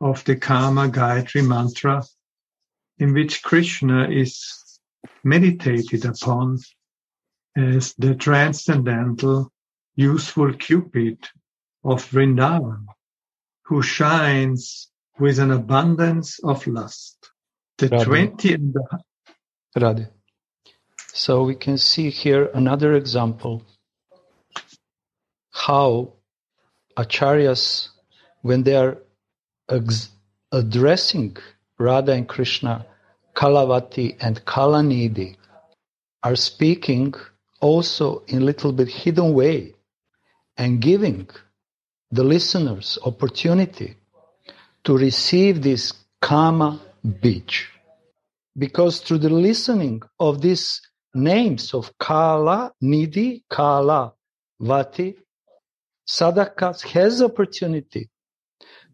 of the Kama Gayatri mantra, in which Krishna is meditated upon as the transcendental, useful Cupid of Vrindavan, who shines with an abundance of lust. The Radhe. twenty and the... Radhe. So we can see here another example how acharyas, when they are addressing Radha and Krishna, Kalavati and Kalanidhi, are speaking also in a little bit hidden way and giving the listeners opportunity to receive this Kama beach. Because through the listening of these names of Kalanidhi, Kalavati, sadhaka has opportunity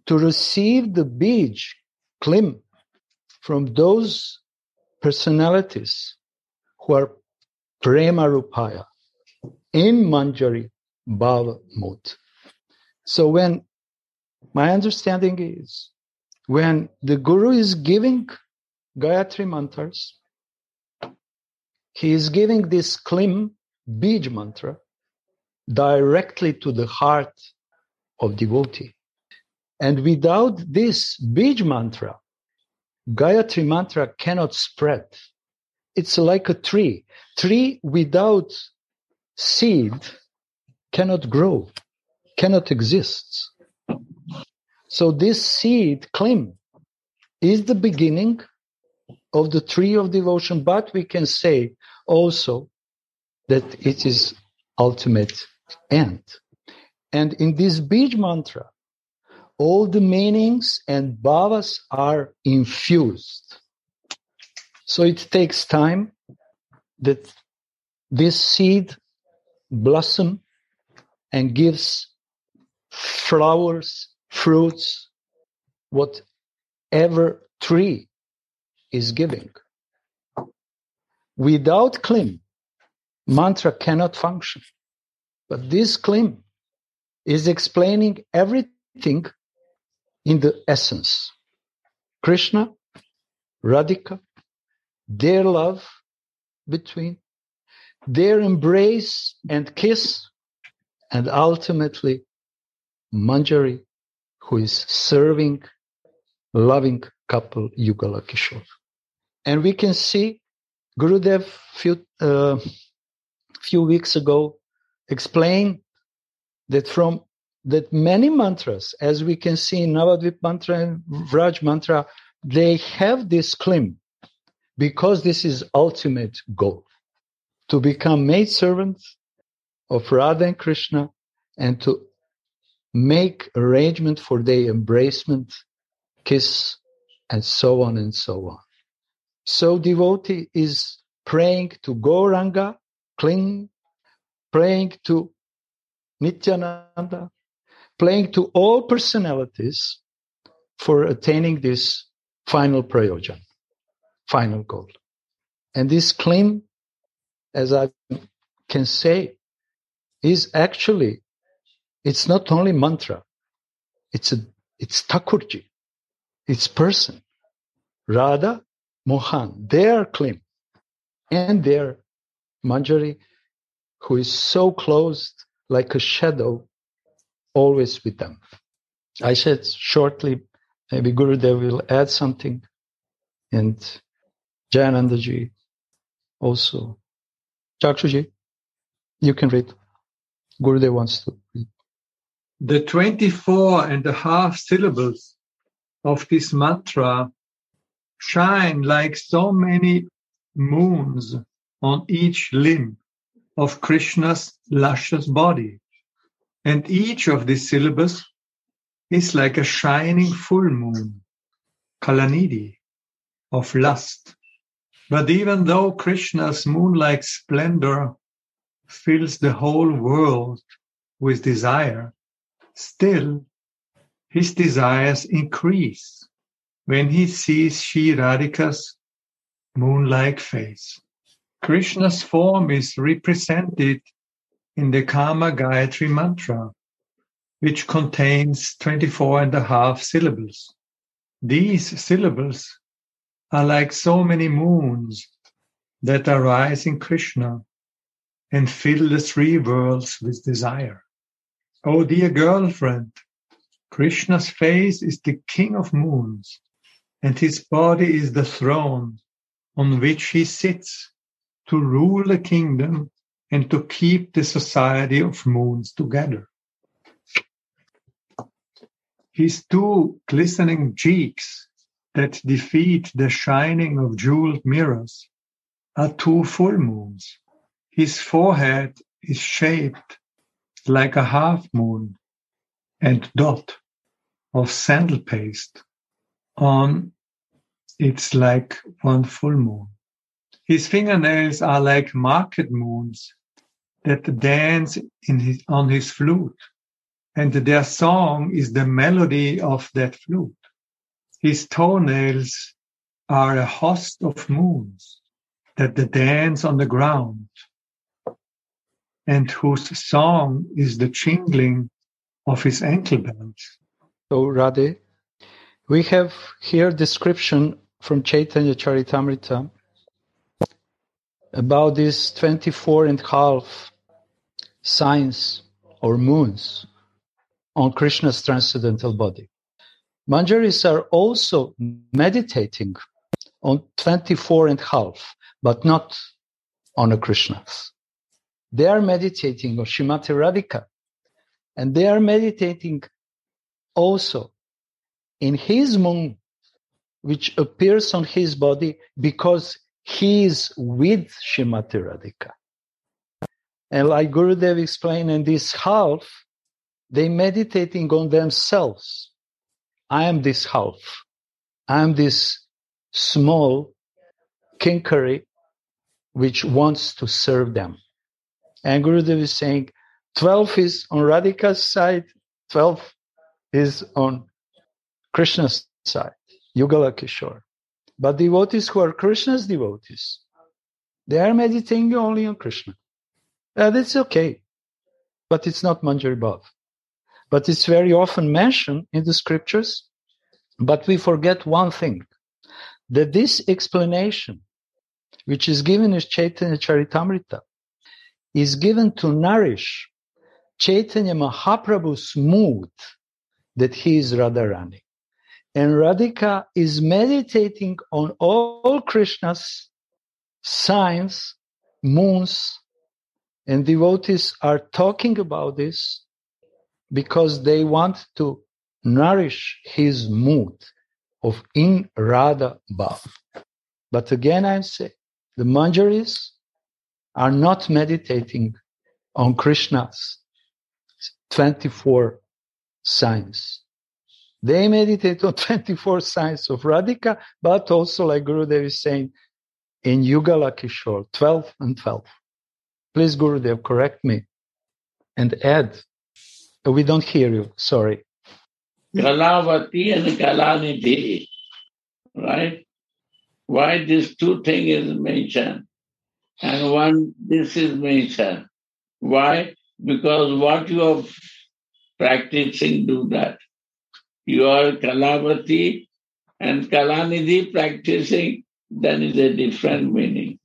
to receive the bij, Klim, from those personalities who are prema rupaya, in Manjari Bhava mood. So when, my understanding is, when the Guru is giving Gayatri mantras, he is giving this Klim, bij mantra, directly to the heart of devotee. And without this bij mantra, Gayatri mantra cannot spread. It's like a tree. Tree without seed cannot grow, cannot exist. So this seed, Klim, is the beginning of the tree of devotion, but we can say also that it is ultimate end. And in this bij mantra, all the meanings and bhavas are infused. So it takes time that this seed blossoms and gives flowers, fruits, whatever tree is giving. Without Klim, mantra cannot function. But this Klim is explaining everything in the essence. Krishna, Radhika, their love between, their embrace and kiss, and ultimately Manjari, who is serving, loving couple Yugala Kishor. And we can see Gurudev few, uh, few weeks ago explained that from that many mantras, as we can see in Navadvip mantra and Vraj mantra, they have this claim, because this is ultimate goal, to become maidservants of Radha and Krishna and to make arrangement for their embracement, kiss, and so on and so on. So devotee is praying to Gauranga, cling, praying to Nityananda, praying to all personalities for attaining this final prayojan, final goal. And this claim, as I can say, is actually, it's not only mantra, it's a, it's Thakurji, its person, Radha, Mohan, their Klim, and their Manjari, who is so close, like a shadow, always with them. I said shortly, maybe Gurudev will add something, and Jayanandaji also. Chakshuji, you can read. Gurudev wants to read. The twenty-four and a half syllables of this mantra shine like so many moons on each limb of Krishna's luscious body. And each of these syllables is like a shining full moon, Kalanidhi, of lust. But even though Krishna's moon-like splendor fills the whole world with desire, still his desires increase when he sees Shri Radhika's moon-like face. Krishna's form is represented in the Kama Gayatri Mantra, which contains twenty-four and a half syllables. These syllables are like so many moons that arise in Krishna and fill the three worlds with desire. Oh, dear girlfriend, Krishna's face is the king of moons, and his body is the throne on which he sits to rule the kingdom and to keep the society of moons together. His two glistening cheeks that defeat the shining of jeweled mirrors are two full moons. His forehead is shaped like a half moon and dot of sandal paste on it's like one full moon. His fingernails are like market moons that dance in his, on his flute, and their song is the melody of that flute. His toenails are a host of moons that dance on the ground, and whose song is the jingling of his ankle bells. So, Radhe, we have here description from Chaitanya Charitamrita about these twenty-four and a half signs or moons on Krishna's transcendental body. Manjaris are also meditating on twenty-four and a half, but not on a Krishna. They are meditating on Shrimati Radhika, and they are meditating also in his moon, which appears on his body because he is with Shrimati Radhika. And like Gurudev explained, in this half, they meditating on themselves. I am this half. I am this small Kinkari which wants to serve them. And Gurudev is saying, twelve is on Radhika's side, twelve is on Krishna's side, Yugala Kishor. But devotees who are Krishna's devotees, they are meditating only on Krishna. And it's okay. But it's not Manjari Bhava. But it's very often mentioned in the scriptures. But we forget one thing, that this explanation, which is given in Chaitanya Charitamrita, is given to nourish Chaitanya Mahaprabhu's mood that he is Radharani. And Radhika is meditating on all Krishna's signs, moons, and devotees are talking about this because they want to nourish his mood of in Radha Bhava. But again, I say, the Manjaris are not meditating on Krishna's twenty-four signs. They meditate on twenty-four signs of Radhika, but also, like Gurudev is saying, in Yugala Kishor, twelve and twelve. Please, Gurudev, correct me and add. We don't hear you, sorry. Kalavati and Kalanidhi, right? Why these two things is mentioned? And one, this is mentioned. Why? Because what you are practicing, do that. You are Kalavati and Kalanidhi practicing, then is a different meaning.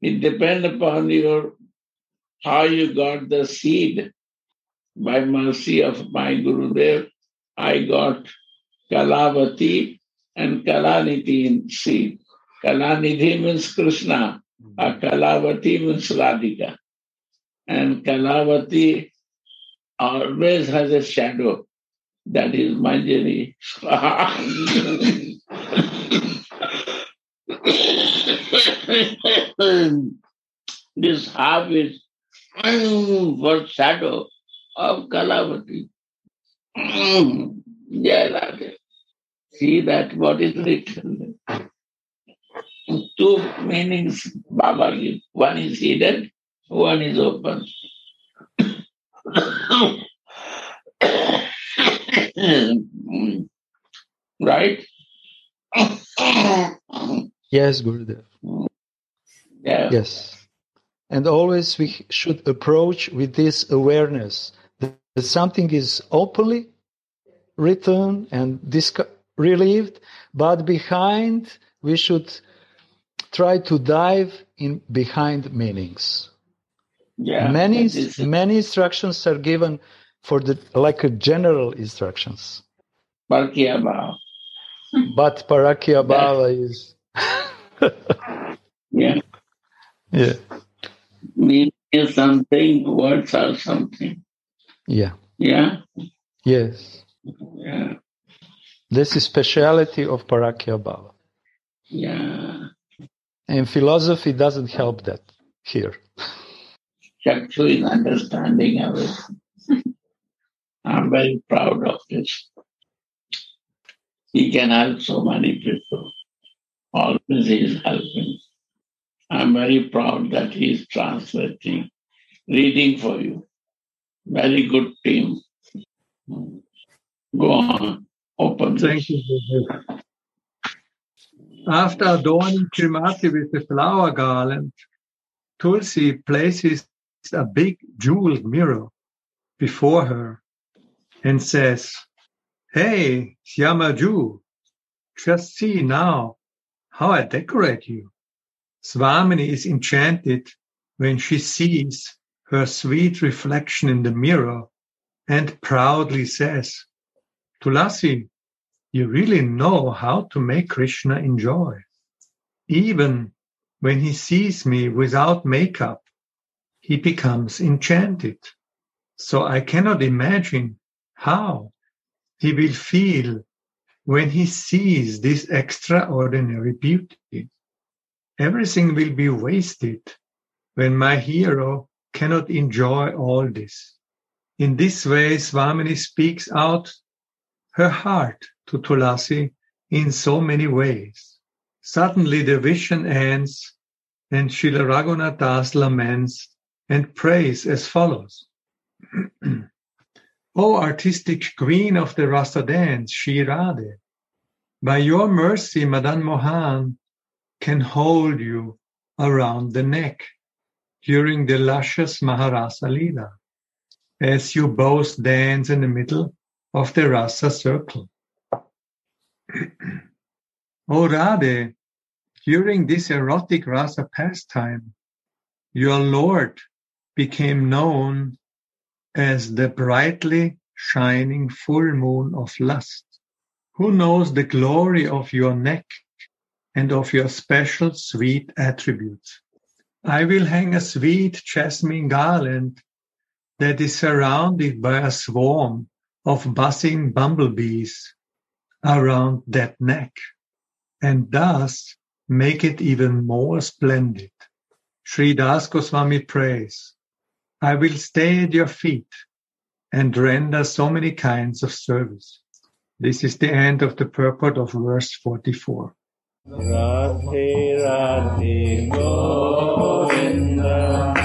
It depends upon your how you got the seed. By mercy of my Gurudev, I got Kalavati and Kalanidhi in seed. Kalanidhi means Krishna, or Kalavati means Radhika. And Kalavati always has a shadow, that is Manjari. This half is for shadow of Kalavati. See that what is written. Two meanings Baba gives. One is hidden, one is open. Right? Yes, Gurudev. Yeah. Yes. And always we should approach with this awareness that something is openly written and disc- relieved, but behind we should try to dive in behind meanings. Yeah, many many instructions are given for the like a general instructions. Parakiya Bhava. But Parakiya Bhava is yeah. Yeah. Meaning is something, words are something. Yeah. Yeah. Yes. Yeah. This is speciality of Parakiya Bhava. Yeah. And philosophy doesn't help that here. Chakshuji is understanding everything. I'm very proud of this. He can help so many people. Always he is helping. I'm very proud that he is translating, reading for you. Very good team. Go on. Open. Thank you. After adorning Shrimati with a flower garland, Tulsi places a big jeweled mirror before her and says, "Hey, Shyamaju, just see now how I decorate you." Swamini is enchanted when she sees her sweet reflection in the mirror and proudly says, "Tulasi, you really know how to make Krishna enjoy. Even when he sees me without makeup, he becomes enchanted. So I cannot imagine how he will feel when he sees this extraordinary beauty. Everything will be wasted when my hero cannot enjoy all this." In this way, Swamini speaks out her heart to Tulasi in so many ways. Suddenly the vision ends and Srila Raghunath Das laments and prays as follows. "O artistic queen of the Rasa dance, Shri Radhe, by your mercy Madan Mohan can hold you around the neck during the luscious Maharasa Leela as you both dance in the middle of the Rasa circle. O Radhe, during this erotic Rasa pastime, your Lord became known as the brightly shining full moon of lust. Who knows the glory of your neck and of your special sweet attributes? I will hang a sweet jasmine garland that is surrounded by a swarm of buzzing bumblebees around that neck, and thus make it even more splendid." Sri Das Goswami prays, "I will stay at your feet and render so many kinds of service." This is the end of the purport of verse forty-four. Radhe Radhe Govinda